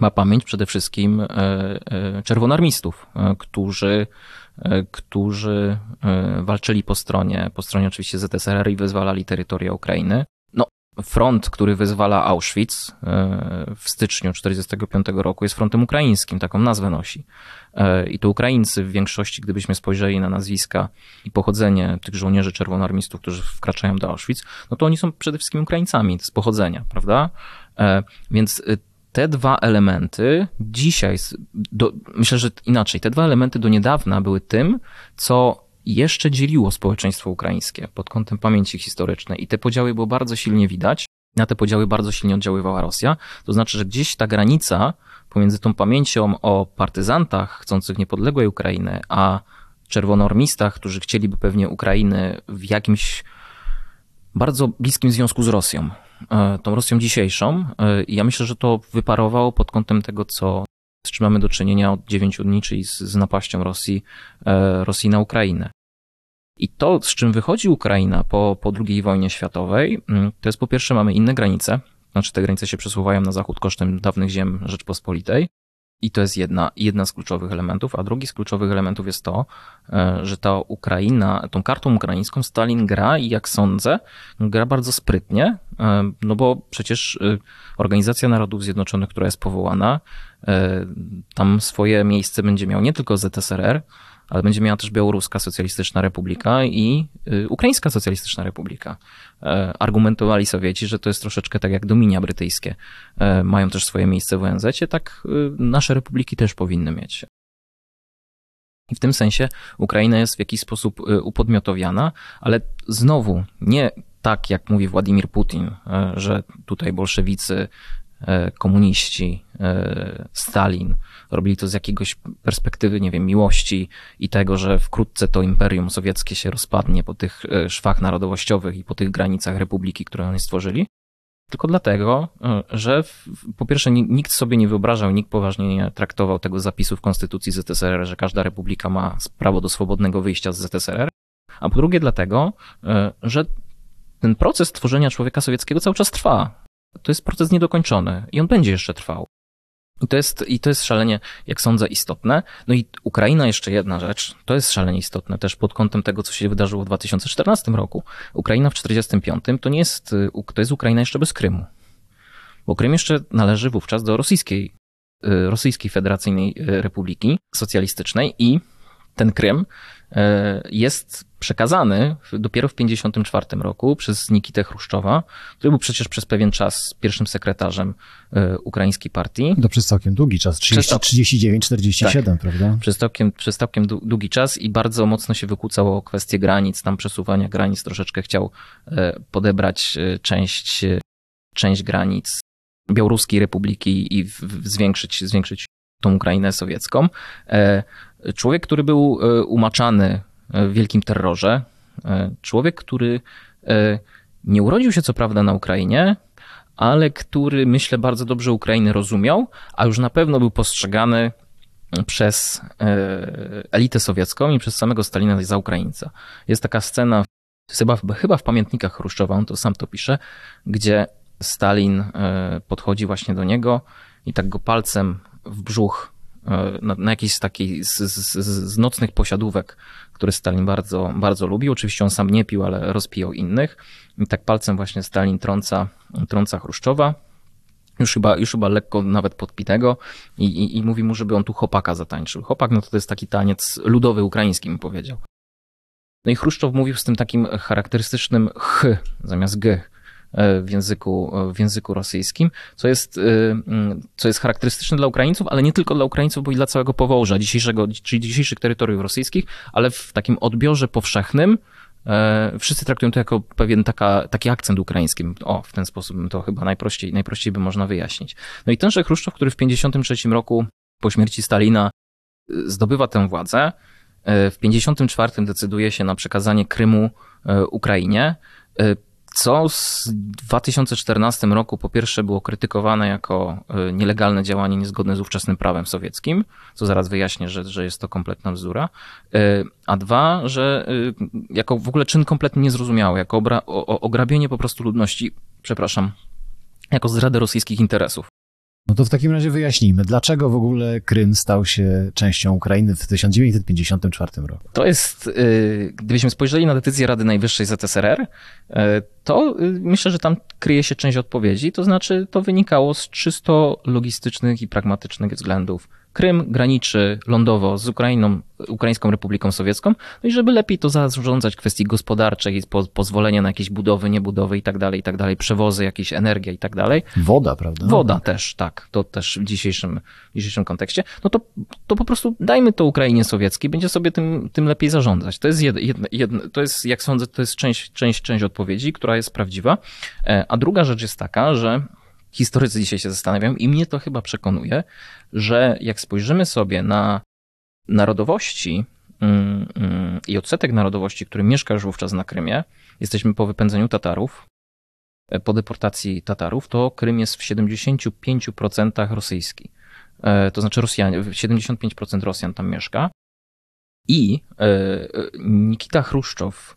ma pamięć przede wszystkim czerwonarmistów, którzy którzy walczyli po stronie, po stronie oczywiście Z S R R i wyzwalali terytoria Ukrainy. No, front, który wyzwala Auschwitz w styczniu tysiąc dziewięćset czterdziestego piątego roku jest frontem ukraińskim, taką nazwę nosi. I to Ukraińcy w większości, gdybyśmy spojrzeli na nazwiska i pochodzenie tych żołnierzy czerwonarmistów, którzy wkraczają do Auschwitz, no to oni są przede wszystkim Ukraińcami z pochodzenia, prawda? Więc te dwa elementy dzisiaj, do, myślę, że inaczej, te dwa elementy do niedawna były tym, co jeszcze dzieliło społeczeństwo ukraińskie pod kątem pamięci historycznej i te podziały było bardzo silnie widać, na te podziały bardzo silnie oddziaływała Rosja, to znaczy, że gdzieś ta granica pomiędzy tą pamięcią o partyzantach chcących niepodległej Ukrainy, a czerwonormistach, którzy chcieliby pewnie Ukrainy w jakimś bardzo bliskim związku z Rosją, tą Rosją dzisiejszą. Ja myślę, że to wyparowało pod kątem tego, co z czym mamy do czynienia od dziewięciu dni, czyli z, z napaścią Rosji, Rosji na Ukrainę. I to, z czym wychodzi Ukraina po, po drugiej wojnie światowej, to jest po pierwsze mamy inne granice, znaczy te granice się przesuwają na zachód kosztem dawnych ziem Rzeczpospolitej i to jest jedna, jedna z kluczowych elementów, a drugi z kluczowych elementów jest to, że ta Ukraina, tą kartą ukraińską Stalin gra i jak sądzę, gra bardzo sprytnie, no bo przecież Organizacja Narodów Zjednoczonych, która jest powołana, tam swoje miejsce będzie miał nie tylko Z S R R, ale będzie miała też Białoruska Socjalistyczna Republika i Ukraińska Socjalistyczna Republika. Argumentowali Sowieci, że to jest troszeczkę tak jak dominia brytyjskie. Mają też swoje miejsce w O N Z-cie, tak nasze republiki też powinny mieć. I w tym sensie Ukraina jest w jakiś sposób upodmiotowiana, ale znowu nie tak jak mówi Władimir Putin, że tutaj bolszewicy, komuniści, Stalin robili to z jakiegoś perspektywy, nie wiem, miłości i tego, że wkrótce to imperium sowieckie się rozpadnie po tych szwach narodowościowych i po tych granicach republiki, które oni stworzyli, tylko dlatego, że po pierwsze nikt sobie nie wyobrażał, nikt poważnie nie traktował tego zapisu w konstytucji Z S R R, że każda republika ma prawo do swobodnego wyjścia z Z S R R, a po drugie dlatego, że ten proces tworzenia człowieka sowieckiego cały czas trwa. To jest proces niedokończony i on będzie jeszcze trwał. I to jest, i to jest szalenie, jak sądzę, istotne. No i Ukraina, jeszcze jedna rzecz, to jest szalenie istotne też pod kątem tego, co się wydarzyło w dwa tysiące czternastym roku. Ukraina w czterdziestym piątym to nie jest, to jest Ukraina jeszcze bez Krymu. Bo Krym jeszcze należy wówczas do rosyjskiej, rosyjskiej Federacyjnej Republiki Socjalistycznej i ten Krym jest przekazany dopiero w pięćdziesiątym czwartym roku przez Nikitę Chruszczowa, który był przecież przez pewien czas pierwszym sekretarzem ukraińskiej partii. No przez całkiem długi czas, trzydzieści dziewięć czterdzieści siedem, tak. Prawda? Przez całkiem, przez całkiem długi czas i bardzo mocno się wykłócał o kwestię granic, tam przesuwania granic, troszeczkę chciał podebrać część, część granic Białoruskiej Republiki i zwiększyć, zwiększyć tą Ukrainę sowiecką. Człowiek, który był umaczany w wielkim terrorze, człowiek, który nie urodził się co prawda na Ukrainie, ale który, myślę, bardzo dobrze Ukrainę rozumiał, a już na pewno był postrzegany przez elitę sowiecką i przez samego Stalina za Ukraińca. Jest taka scena, chyba w, chyba w pamiętnikach Chruszczowa, on to sam to pisze, gdzie Stalin podchodzi właśnie do niego i tak go palcem w brzuch na, na jakiejś takiej z, z, z nocnych posiadówek, które Stalin bardzo, bardzo lubił. Oczywiście on sam nie pił, ale rozpijał innych. I tak palcem właśnie Stalin trąca, trąca Chruszczowa, już chyba, już chyba lekko nawet podpitego i, i, i mówi mu, żeby on tu chopaka zatańczył. Chopak, no to, to jest taki taniec ludowy ukraiński, mi powiedział. No i Chruszczow mówił z tym takim charakterystycznym ch zamiast g w języku, w języku rosyjskim, co jest, co jest charakterystyczne dla Ukraińców, ale nie tylko dla Ukraińców, bo i dla całego Powołża, dzisiejszego, czyli dzisiejszych terytoriów rosyjskich, ale w takim odbiorze powszechnym wszyscy traktują to jako pewien taka, taki akcent ukraiński. O, w ten sposób to chyba najprościej, najprościej by można wyjaśnić. No i tenże Chruszczow, który w pięćdziesiątym trzecim roku po śmierci Stalina zdobywa tę władzę, w pięćdziesiątym czwartym decyduje się na przekazanie Krymu Ukrainie, co w dwa tysiące czternastym roku po pierwsze było krytykowane jako nielegalne działanie niezgodne z ówczesnym prawem sowieckim, co zaraz wyjaśnię, że, że jest to kompletna bzdura, a dwa, że jako w ogóle czyn kompletnie niezrozumiały, jako obra, o, ograbienie po prostu ludności, przepraszam, jako zdradę rosyjskich interesów. No to w takim razie wyjaśnijmy, dlaczego w ogóle Krym stał się częścią Ukrainy w tysiąc dziewięćset pięćdziesiątym czwartym roku? To jest, gdybyśmy spojrzeli na decyzję Rady Najwyższej Z S R R, to myślę, że tam kryje się część odpowiedzi, to znaczy to wynikało z czysto logistycznych i pragmatycznych względów. Krym graniczy lądowo z Ukrainą, Ukraińską Republiką Sowiecką, no i żeby lepiej to zarządzać kwestii gospodarczej, po, pozwolenia na jakieś budowy, niebudowy i tak dalej, i tak dalej, przewozy, jakieś energia i tak dalej. Woda, prawda? Woda też, tak, to też w dzisiejszym, w dzisiejszym kontekście. No to, to po prostu dajmy to Ukrainie sowieckiej, będzie sobie tym, tym lepiej zarządzać. To jest, jed, jed, jed, to jest, jak sądzę, to jest część, część, część odpowiedzi, która jest prawdziwa. A druga rzecz jest taka, że historycy dzisiaj się zastanawiają i mnie to chyba przekonuje, że jak spojrzymy sobie na narodowości yy, yy, i odsetek narodowości, który mieszka już wówczas na Krymie, jesteśmy po wypędzeniu Tatarów, po deportacji Tatarów, to Krym jest w siedemdziesięciu pięciu procentach rosyjski. To znaczy Rosjanie, siedemdziesiąt pięć procent Rosjan tam mieszka. I Nikita Chruszczow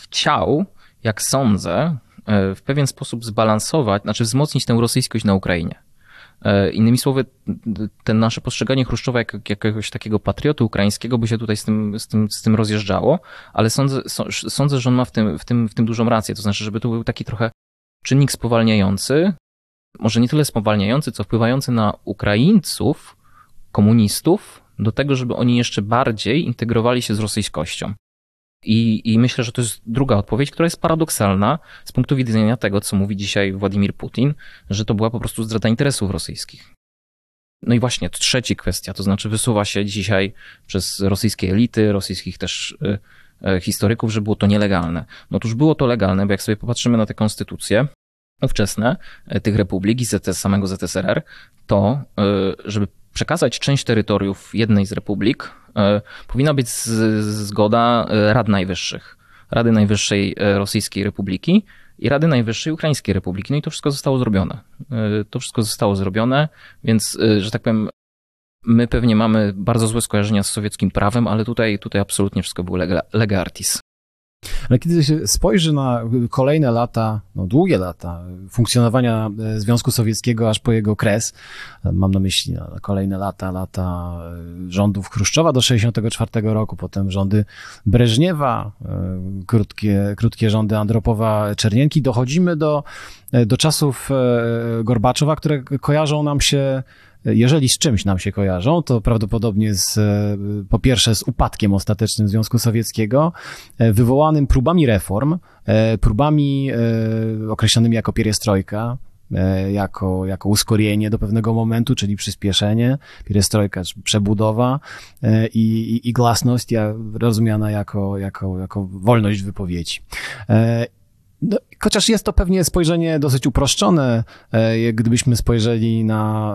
chciał, jak sądzę, w pewien sposób zbalansować, znaczy wzmocnić tę rosyjskość na Ukrainie. Innymi słowy, te nasze postrzeganie Chruszczowa jako jakiegoś takiego patrioty ukraińskiego by się tutaj z tym, z tym, z tym rozjeżdżało, ale sądzę, sądzę, że on ma w tym, w tym, w tym dużą rację. To znaczy, żeby tu był taki trochę czynnik spowalniający, może nie tyle spowalniający, co wpływający na Ukraińców, komunistów, do tego, żeby oni jeszcze bardziej integrowali się z rosyjskością. I, I myślę, że to jest druga odpowiedź, która jest paradoksalna z punktu widzenia tego, co mówi dzisiaj Władimir Putin, że to była po prostu zdrada interesów rosyjskich. No i właśnie trzecia kwestia, to znaczy wysuwa się dzisiaj przez rosyjskie elity, rosyjskich też historyków, że było to nielegalne. No otóż było to legalne, bo jak sobie popatrzymy na te konstytucje ówczesne tych republik i samego Z S R R, to żeby przekazać część terytoriów jednej z republik, powinna być zgoda Rad Najwyższych. Rady Najwyższej Rosyjskiej Republiki i Rady Najwyższej Ukraińskiej Republiki. No i to wszystko zostało zrobione. To wszystko zostało zrobione, więc, że tak powiem, my pewnie mamy bardzo złe skojarzenia z sowieckim prawem, ale tutaj, tutaj absolutnie wszystko było lega, lega artis. Ale kiedy się spojrzy na kolejne lata, no długie lata funkcjonowania Związku Sowieckiego aż po jego kres, mam na myśli na kolejne lata, lata rządów Chruszczowa do tysiąc dziewięćset sześćdziesiątego czwartego roku, potem rządy Breżniewa, krótkie, krótkie rządy Andropowa-Czernienki, dochodzimy do, do czasów Gorbaczowa, które kojarzą nam się. Jeżeli z czymś nam się kojarzą, to prawdopodobnie z, po pierwsze z upadkiem ostatecznym Związku Sowieckiego, wywołanym próbami reform, próbami określonymi jako pieriestrojka, jako, jako uskorienie do pewnego momentu, czyli przyspieszenie, pierestrojka, przebudowa i, i, i glasność rozumiana jako, jako, jako wolność wypowiedzi. No, chociaż jest to pewnie spojrzenie dosyć uproszczone, gdybyśmy spojrzeli na,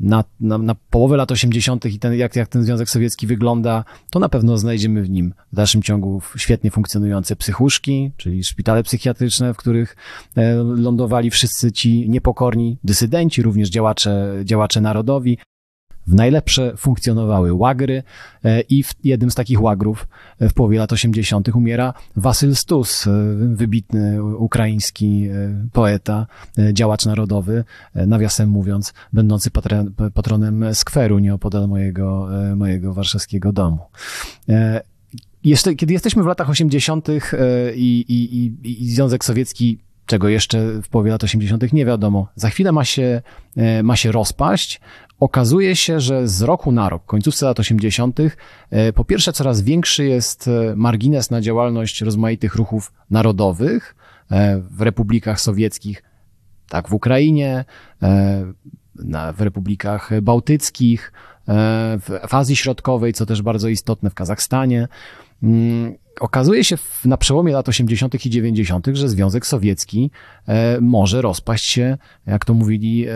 na, na, na połowę lat osiemdziesiątych i ten, jak, jak ten Związek Sowiecki wygląda, to na pewno znajdziemy w nim w dalszym ciągu świetnie funkcjonujące psychuszki, czyli szpitale psychiatryczne, w których lądowali wszyscy ci niepokorni dysydenci, również działacze, działacze narodowi. W najlepsze funkcjonowały łagry i w jednym z takich łagrów w połowie lat osiemdziesiątych umiera Wasyl Stus, wybitny ukraiński poeta, działacz narodowy, nawiasem mówiąc, będący patronem skweru nieopodal mojego, mojego warszawskiego domu. Jeszcze, kiedy jesteśmy w latach osiemdziesiątych i, i, i, i Związek Sowiecki, czego jeszcze w połowie lat osiemdziesiątych nie wiadomo, za chwilę ma się, ma się rozpaść. Okazuje się, że z roku na rok, w końcówce lat osiemdziesiątych, po pierwsze coraz większy jest margines na działalność rozmaitych ruchów narodowych w republikach sowieckich, tak w Ukrainie, w republikach bałtyckich, w Azji Środkowej, co też bardzo istotne, w Kazachstanie. Okazuje się na przełomie lat osiemdziesiątych i dziewięćdziesiątych, że Związek Sowiecki może rozpaść się, jak to mówili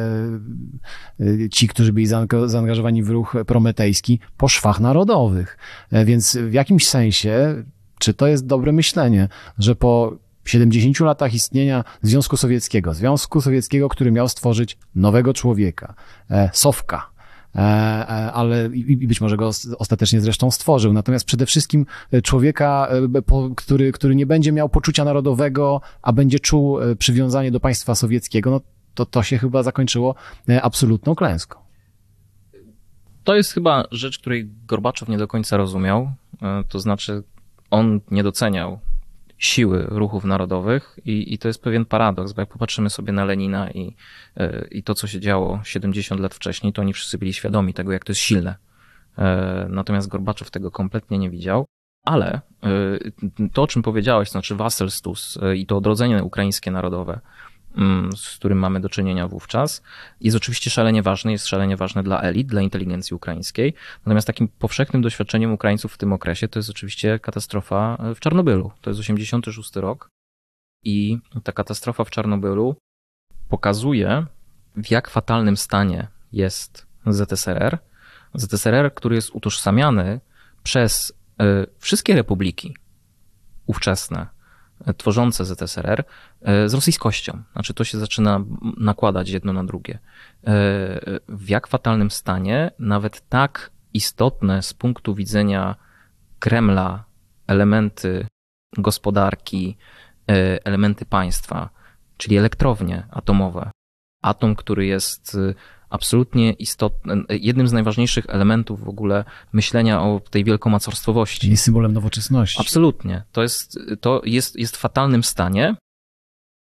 ci, którzy byli zaangażowani w ruch prometejski, po szwach narodowych. Więc w jakimś sensie, czy to jest dobre myślenie, że po siedemdziesięciu latach istnienia Związku Sowieckiego, Związku Sowieckiego, który miał stworzyć nowego człowieka, Sowka, ale i być może go ostatecznie zresztą stworzył. Natomiast przede wszystkim człowieka, który, który nie będzie miał poczucia narodowego, a będzie czuł przywiązanie do państwa sowieckiego, no to to się chyba zakończyło absolutną klęską. To jest chyba rzecz, której Gorbaczow nie do końca rozumiał. To znaczy on nie doceniał siły ruchów narodowych i, i to jest pewien paradoks, bo jak popatrzymy sobie na Lenina i, i to, co się działo siedemdziesiąt lat wcześniej, to oni wszyscy byli świadomi tego, jak to jest silne. Natomiast Gorbaczow tego kompletnie nie widział, ale to, o czym powiedziałeś, znaczy Wasyl Stus i to odrodzenie ukraińskie narodowe, z którym mamy do czynienia wówczas, jest oczywiście szalenie ważne, jest szalenie ważne dla elit, dla inteligencji ukraińskiej. Natomiast takim powszechnym doświadczeniem Ukraińców w tym okresie to jest oczywiście katastrofa w Czarnobylu. To jest osiemdziesiąty szósty rok i ta katastrofa w Czarnobylu pokazuje, w jak fatalnym stanie jest Z S R R. Z S R R, który jest utożsamiany przez wszystkie republiki ówczesne tworzące Z S R R z rosyjskością. Znaczy to się zaczyna nakładać jedno na drugie. W jak fatalnym stanie nawet tak istotne z punktu widzenia Kremla elementy gospodarki, elementy państwa, czyli elektrownie atomowe. Atom, który jest absolutnie istotny, jednym z najważniejszych elementów w ogóle myślenia o tej wielkomacorstwowości. Czyli symbolem nowoczesności. Absolutnie. To jest, to jest, jest w fatalnym stanie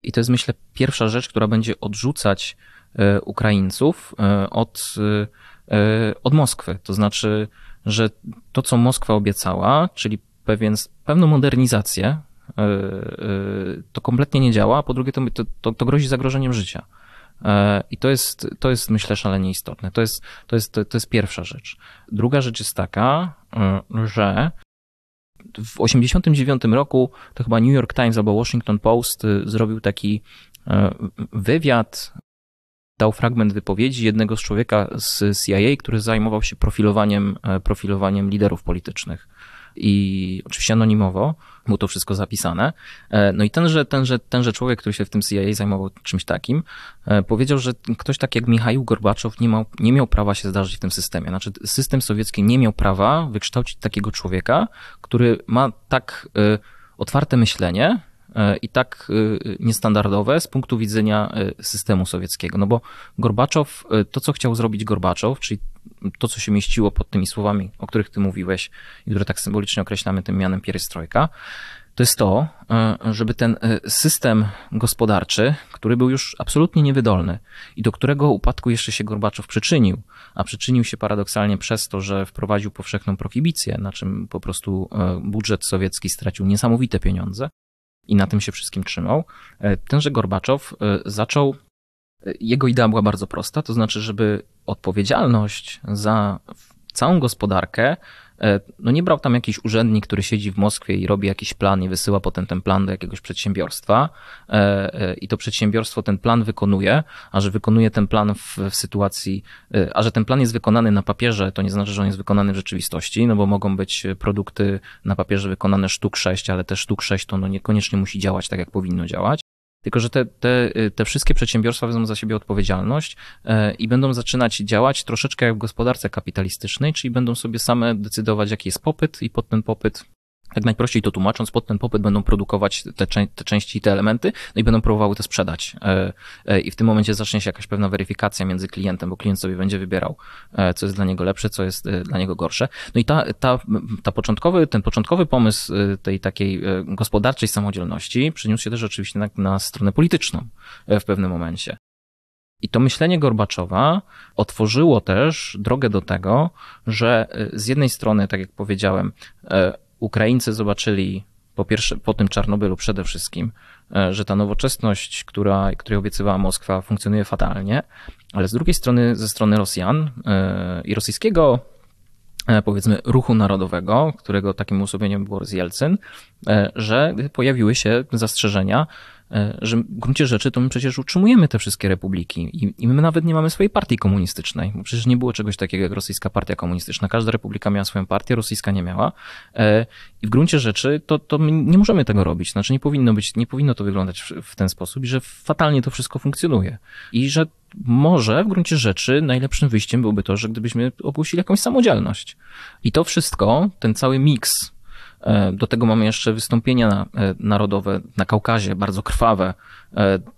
i to jest, myślę, pierwsza rzecz, która będzie odrzucać Ukraińców od, od Moskwy. To znaczy, że to, co Moskwa obiecała, czyli pewien, pewną modernizację, to kompletnie nie działa, a po drugie to, to, to grozi zagrożeniem życia. I to jest, to jest, myślę, szalenie istotne. To jest, to jest, to jest pierwsza rzecz. Druga rzecz jest taka, że w osiemdziesiątym dziewiątym roku to chyba New York Times albo Washington Post zrobił taki wywiad, dał fragment wypowiedzi jednego z człowieka z C I A, który zajmował się profilowaniem, profilowaniem liderów politycznych. I oczywiście anonimowo, mu to wszystko zapisane. No i tenże, tenże, tenże człowiek, który się w tym C I A zajmował czymś takim, powiedział, że ktoś tak jak Michał Gorbaczow nie miał, nie miał prawa się zdarzyć w tym systemie. Znaczy system sowiecki nie miał prawa wykształcić takiego człowieka, który ma tak otwarte myślenie i tak niestandardowe z punktu widzenia systemu sowieckiego. No bo Gorbaczow, to co chciał zrobić Gorbaczow, czyli to, co się mieściło pod tymi słowami, o których ty mówiłeś i które tak symbolicznie określamy tym mianem pierestrojka, to jest to, żeby ten system gospodarczy, który był już absolutnie niewydolny i do którego upadku jeszcze się Gorbaczow przyczynił, a przyczynił się paradoksalnie przez to, że wprowadził powszechną prohibicję, na czym po prostu budżet sowiecki stracił niesamowite pieniądze i na tym się wszystkim trzymał, tenże Gorbaczow zaczął. Jego idea była bardzo prosta, to znaczy, żeby odpowiedzialność za całą gospodarkę, no nie brał tam jakiś urzędnik, który siedzi w Moskwie i robi jakiś plan i wysyła potem ten plan do jakiegoś przedsiębiorstwa i to przedsiębiorstwo ten plan wykonuje, a że wykonuje ten plan w, w sytuacji, a że ten plan jest wykonany na papierze, to nie znaczy, że on jest wykonany w rzeczywistości, no bo mogą być produkty na papierze wykonane sztuk sześć, ale te sztuk sześć to no niekoniecznie musi działać tak, jak powinno działać. Tylko że te, te, te wszystkie przedsiębiorstwa wezmą za siebie odpowiedzialność i będą zaczynać działać troszeczkę jak w gospodarce kapitalistycznej, czyli będą sobie same decydować, jaki jest popyt i pod ten popyt, tak najprościej to tłumacząc, pod ten popyt będą produkować te, te części i te elementy, no i będą próbowały to sprzedać. I w tym momencie zacznie się jakaś pewna weryfikacja między klientem, bo klient sobie będzie wybierał, co jest dla niego lepsze, co jest dla niego gorsze. No i ta, ta, ta początkowy, ten początkowy pomysł tej takiej gospodarczej samodzielności przeniósł się też oczywiście na, na stronę polityczną w pewnym momencie. I to myślenie Gorbaczowa otworzyło też drogę do tego, że z jednej strony, tak jak powiedziałem, Ukraińcy zobaczyli po pierwsze, po tym Czarnobylu przede wszystkim, że ta nowoczesność, która, której obiecywała Moskwa, funkcjonuje fatalnie, ale z drugiej strony ze strony Rosjan i rosyjskiego, powiedzmy, ruchu narodowego, którego takim uosobieniem był Jelcyn, że pojawiły się zastrzeżenia, że w gruncie rzeczy to my przecież utrzymujemy te wszystkie republiki i my nawet nie mamy swojej partii komunistycznej, bo przecież nie było czegoś takiego jak rosyjska partia komunistyczna. Każda republika miała swoją partię, rosyjska nie miała i w gruncie rzeczy to, to my nie możemy tego robić, znaczy nie powinno być, nie powinno to wyglądać w, w ten sposób i że fatalnie to wszystko funkcjonuje i że może w gruncie rzeczy najlepszym wyjściem byłoby to, że gdybyśmy ogłosili jakąś samodzielność i to wszystko, ten cały miks. Do tego mamy jeszcze wystąpienia narodowe na Kaukazie, bardzo krwawe,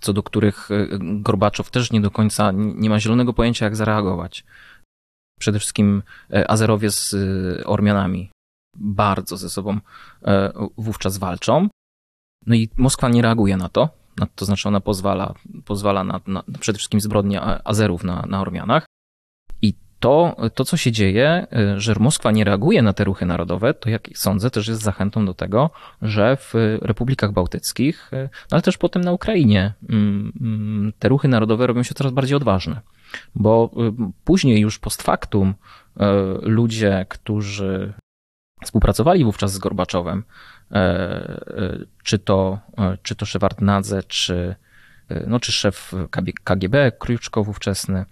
co do których Gorbaczow też nie do końca nie ma zielonego pojęcia, jak zareagować. Przede wszystkim Azerowie z Ormianami bardzo ze sobą wówczas walczą. No i Moskwa nie reaguje na to, to znaczy ona pozwala, pozwala na, na przede wszystkim zbrodnie Azerów na, na Ormianach. To, to, co się dzieje, że Moskwa nie reaguje na te ruchy narodowe, to jak sądzę też jest zachętą do tego, że w republikach bałtyckich, ale też potem na Ukrainie, te ruchy narodowe robią się coraz bardziej odważne, bo później już post factum ludzie, którzy współpracowali wówczas z Gorbaczowem, czy to, czy to Szewardnadze, czy, no, czy szef K G B, Kruczkow ówczesny,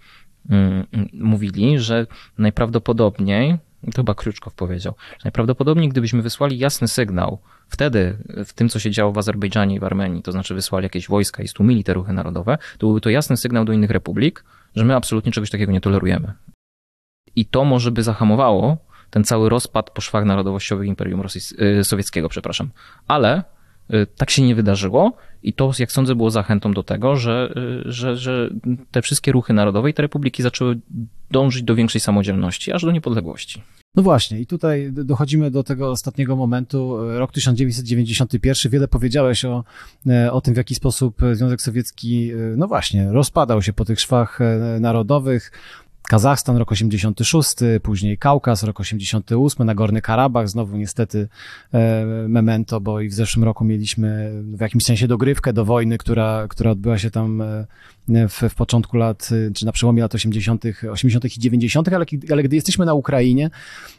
mówili, że najprawdopodobniej to chyba Chruszczow powiedział, że najprawdopodobniej gdybyśmy wysłali jasny sygnał wtedy w tym, co się działo w Azerbejdżanie i w Armenii, to znaczy wysłali jakieś wojska i stłumili te ruchy narodowe, to byłby to jasny sygnał do innych republik, że my absolutnie czegoś takiego nie tolerujemy. I to może by zahamowało ten cały rozpad po szwach narodowościowych Imperium Rosy- Sowieckiego, przepraszam. Ale tak się nie wydarzyło i to, jak sądzę, było zachętą do tego, że, że, że te wszystkie ruchy narodowe i te republiki zaczęły dążyć do większej samodzielności, aż do niepodległości. No właśnie i tutaj dochodzimy do tego ostatniego momentu, rok tysiąc dziewięćset dziewięćdziesiąty pierwszy. Wiele powiedziałeś o, o tym, w jaki sposób Związek Sowiecki, no właśnie, rozpadał się po tych szwach narodowych. Kazachstan rok osiemdziesiąty szósty, później Kaukaz rok osiemdziesiąty ósmy, Nagorny Karabach, znowu niestety memento, bo i w zeszłym roku mieliśmy w jakimś sensie dogrywkę do wojny, która, która odbyła się tam w, w początku lat, czy na przełomie lat osiemdziesiątych i dziewięćdziesiątych, ale, ale gdy jesteśmy na Ukrainie,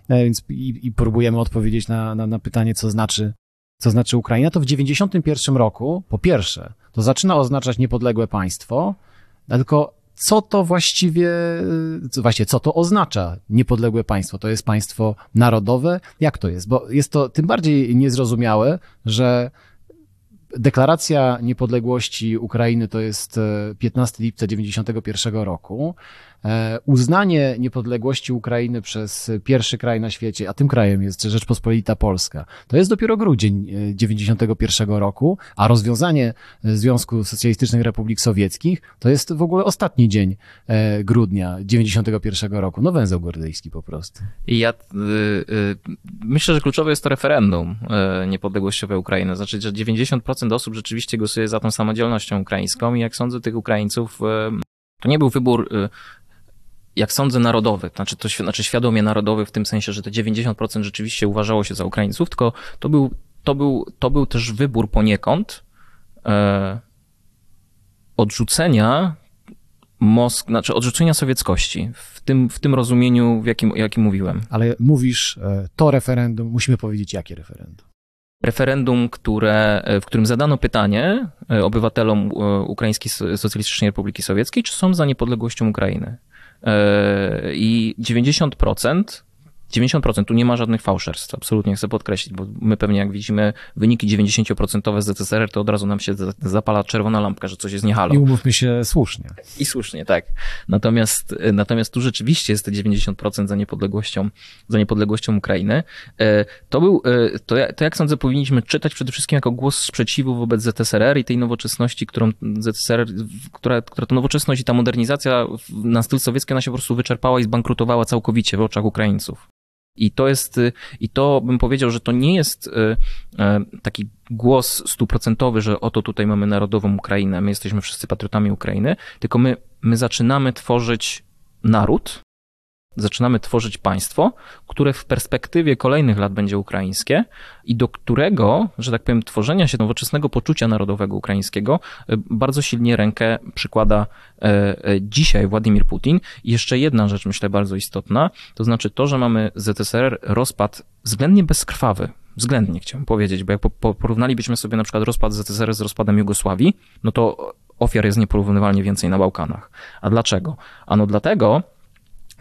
więc i, i próbujemy odpowiedzieć na, na, na pytanie, co znaczy co znaczy Ukraina, to w dziewięćdziesiątym pierwszym roku, po pierwsze, to zaczyna oznaczać niepodległe państwo, tylko Co to właściwie, właśnie co to oznacza niepodległe państwo? To jest państwo narodowe? Jak to jest? Bo jest to tym bardziej niezrozumiałe, że deklaracja niepodległości Ukrainy to jest piętnastego lipca dziewięćdziesiątego pierwszego roku. Uznanie niepodległości Ukrainy przez pierwszy kraj na świecie, a tym krajem jest Rzeczpospolita Polska, to jest dopiero grudzień dziewięćdziesiątego pierwszego roku, a rozwiązanie Związku Socjalistycznych Republik Sowieckich to jest w ogóle ostatni dzień grudnia dziewięćdziesiątego pierwszego roku. No węzeł gordyjski po prostu. Ja myślę, że kluczowe jest to referendum niepodległościowe Ukrainy. Znaczy, że dziewięćdziesiąt procent osób rzeczywiście głosuje za tą samodzielnością ukraińską i jak sądzę tych Ukraińców, to nie był wybór jak sądzę, narodowy, znaczy, to, znaczy świadomie narodowy w tym sensie, że te dziewięćdziesiąt procent rzeczywiście uważało się za Ukraińców, tylko to był, to był, to był też wybór poniekąd e, odrzucenia Mosk- znaczy odrzucenia sowieckości w tym, w tym rozumieniu, w jakim, jakim mówiłem. Ale mówisz to referendum, musimy powiedzieć jakie referendum. Referendum, które, w którym zadano pytanie obywatelom Ukraińskiej Socjalistycznej Republiki Sowieckiej, czy są za niepodległością Ukrainy. I dziewięćdziesiąt procent, dziewięćdziesiąt procent, tu nie ma żadnych fałszerstw, absolutnie chcę podkreślić, bo my pewnie jak widzimy wyniki dziewięćdziesiąt procent z Z S R R, to od razu nam się zapala czerwona lampka, że coś jest nie halo. I umówmy się słusznie. I słusznie, tak. Natomiast, natomiast tu rzeczywiście jest te dziewięćdziesiąt procent za niepodległością, za niepodległością Ukrainy. To był, to, to jak sądzę powinniśmy czytać przede wszystkim jako głos sprzeciwu wobec Z S R R i tej nowoczesności, którą Z S R R, która, która to nowoczesność i ta modernizacja na styl sowiecki, ona się po prostu wyczerpała i zbankrutowała całkowicie w oczach Ukraińców. I to jest, i to bym powiedział, że to nie jest taki głos stuprocentowy, że oto tutaj mamy narodową Ukrainę, my jesteśmy wszyscy patriotami Ukrainy, tylko my, my zaczynamy tworzyć naród, zaczynamy tworzyć państwo, które w perspektywie kolejnych lat będzie ukraińskie i do którego, że tak powiem, tworzenia się nowoczesnego poczucia narodowego ukraińskiego bardzo silnie rękę przykłada dzisiaj Władimir Putin. I jeszcze jedna rzecz, myślę, bardzo istotna, to znaczy to, że mamy Z S R R rozpad względnie bezkrwawy. Względnie chciałem powiedzieć, bo jak po, porównalibyśmy sobie na przykład rozpad Z S R R z rozpadem Jugosławii, no to ofiar jest nieporównywalnie więcej na Bałkanach. A dlaczego? Ano dlatego,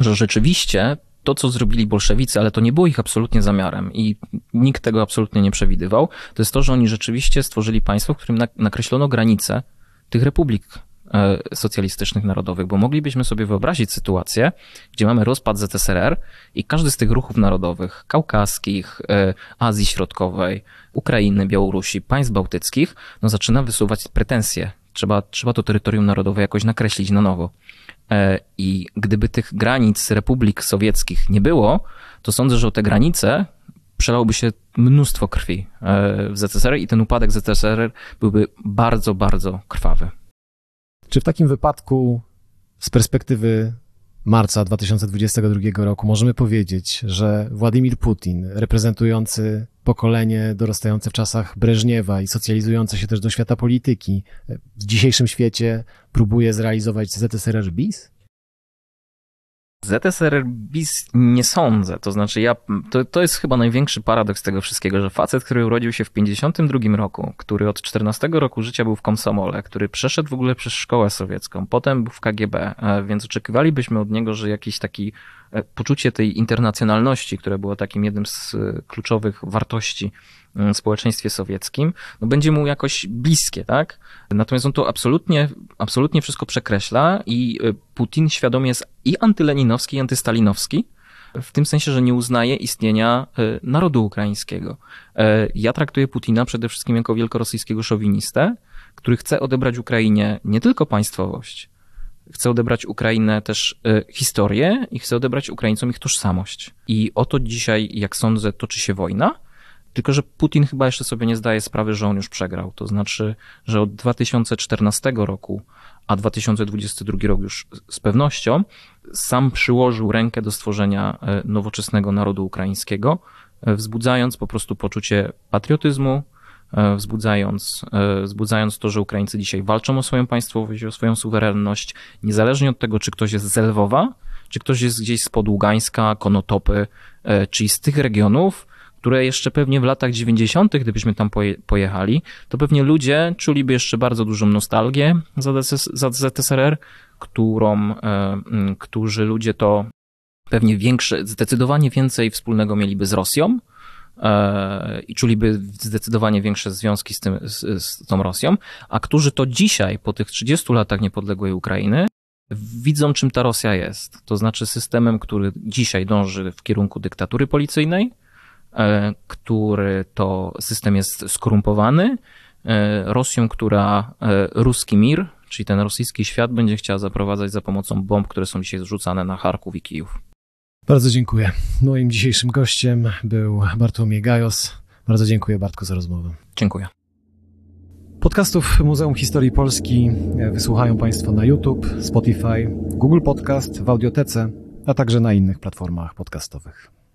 że rzeczywiście to, co zrobili bolszewicy, ale to nie było ich absolutnie zamiarem i nikt tego absolutnie nie przewidywał, to jest to, że oni rzeczywiście stworzyli państwo, w którym nakreślono granice tych republik socjalistycznych, narodowych, bo moglibyśmy sobie wyobrazić sytuację, gdzie mamy rozpad Z S R R i każdy z tych ruchów narodowych, kaukaskich, Azji Środkowej, Ukrainy, Białorusi, państw bałtyckich, no zaczyna wysuwać pretensje. Trzeba, trzeba to terytorium narodowe jakoś nakreślić na nowo. I gdyby tych granic republik sowieckich nie było, to sądzę, że o te granice przelałoby się mnóstwo krwi w Z S R R i ten upadek Z S R R byłby bardzo, bardzo krwawy. Czy w takim wypadku z perspektywy marca dwa tysiące dwudziestego drugiego roku możemy powiedzieć, że Władimir Putin, reprezentujący pokolenie dorastające w czasach Breżniewa i socjalizujące się też do świata polityki, w dzisiejszym świecie próbuje zrealizować Z S R R bis? Z S R R bis nie sądzę, to znaczy ja, to, to jest chyba największy paradoks tego wszystkiego, że facet, który urodził się w tysiąc dziewięćset pięćdziesiątym drugim roku, który od czternastego roku życia był w komsomole, który przeszedł w ogóle przez szkołę sowiecką, potem był w K G B, więc oczekiwalibyśmy od niego, że jakiś taki poczucie tej internacjonalności, które było takim jednym z kluczowych wartości w społeczeństwie sowieckim, no będzie mu jakoś bliskie, tak? Natomiast on to absolutnie, absolutnie wszystko przekreśla i Putin świadomie jest i antyleninowski, i antystalinowski, w tym sensie, że nie uznaje istnienia narodu ukraińskiego. Ja traktuję Putina przede wszystkim jako wielkorosyjskiego szowinistę, który chce odebrać Ukrainie nie tylko państwowość, chce odebrać Ukrainę też historię i chce odebrać Ukraińcom ich tożsamość. I oto dzisiaj, jak sądzę, toczy się wojna, tylko że Putin chyba jeszcze sobie nie zdaje sprawy, że on już przegrał. To znaczy, że od dwa tysiące czternastego roku, a dwa tysiące dwudziesty drugi rok już z pewnością, sam przyłożył rękę do stworzenia nowoczesnego narodu ukraińskiego, wzbudzając po prostu poczucie patriotyzmu, Wzbudzając, wzbudzając to, że Ukraińcy dzisiaj walczą o swoją państwowość, o swoją suwerenność, niezależnie od tego, czy ktoś jest z Lwowa, czy ktoś jest gdzieś spod Ługańska, Konotopy, czyli z tych regionów, które jeszcze pewnie w latach dziewięćdziesiątych, gdybyśmy tam pojechali, to pewnie ludzie czuliby jeszcze bardzo dużą nostalgię za Z S R R, którą, którzy ludzie to pewnie większe, zdecydowanie więcej wspólnego mieliby z Rosją, i czuliby zdecydowanie większe związki z, tym, z, z tą Rosją, a którzy to dzisiaj, po tych trzydziestu latach niepodległej Ukrainy, widzą, czym ta Rosja jest. To znaczy systemem, który dzisiaj dąży w kierunku dyktatury policyjnej, który to system jest skorumpowany, Rosją, która ruski mir, czyli ten rosyjski świat, będzie chciała zaprowadzać za pomocą bomb, które są dzisiaj zrzucane na Charków i Kijów. Bardzo dziękuję. Moim dzisiejszym gościem był Bartłomiej Gajos. Bardzo dziękuję, Bartku, za rozmowę. Dziękuję. Podcastów Muzeum Historii Polski wysłuchają Państwo na YouTube, Spotify, Google Podcast, w Audiotece, a także na innych platformach podcastowych.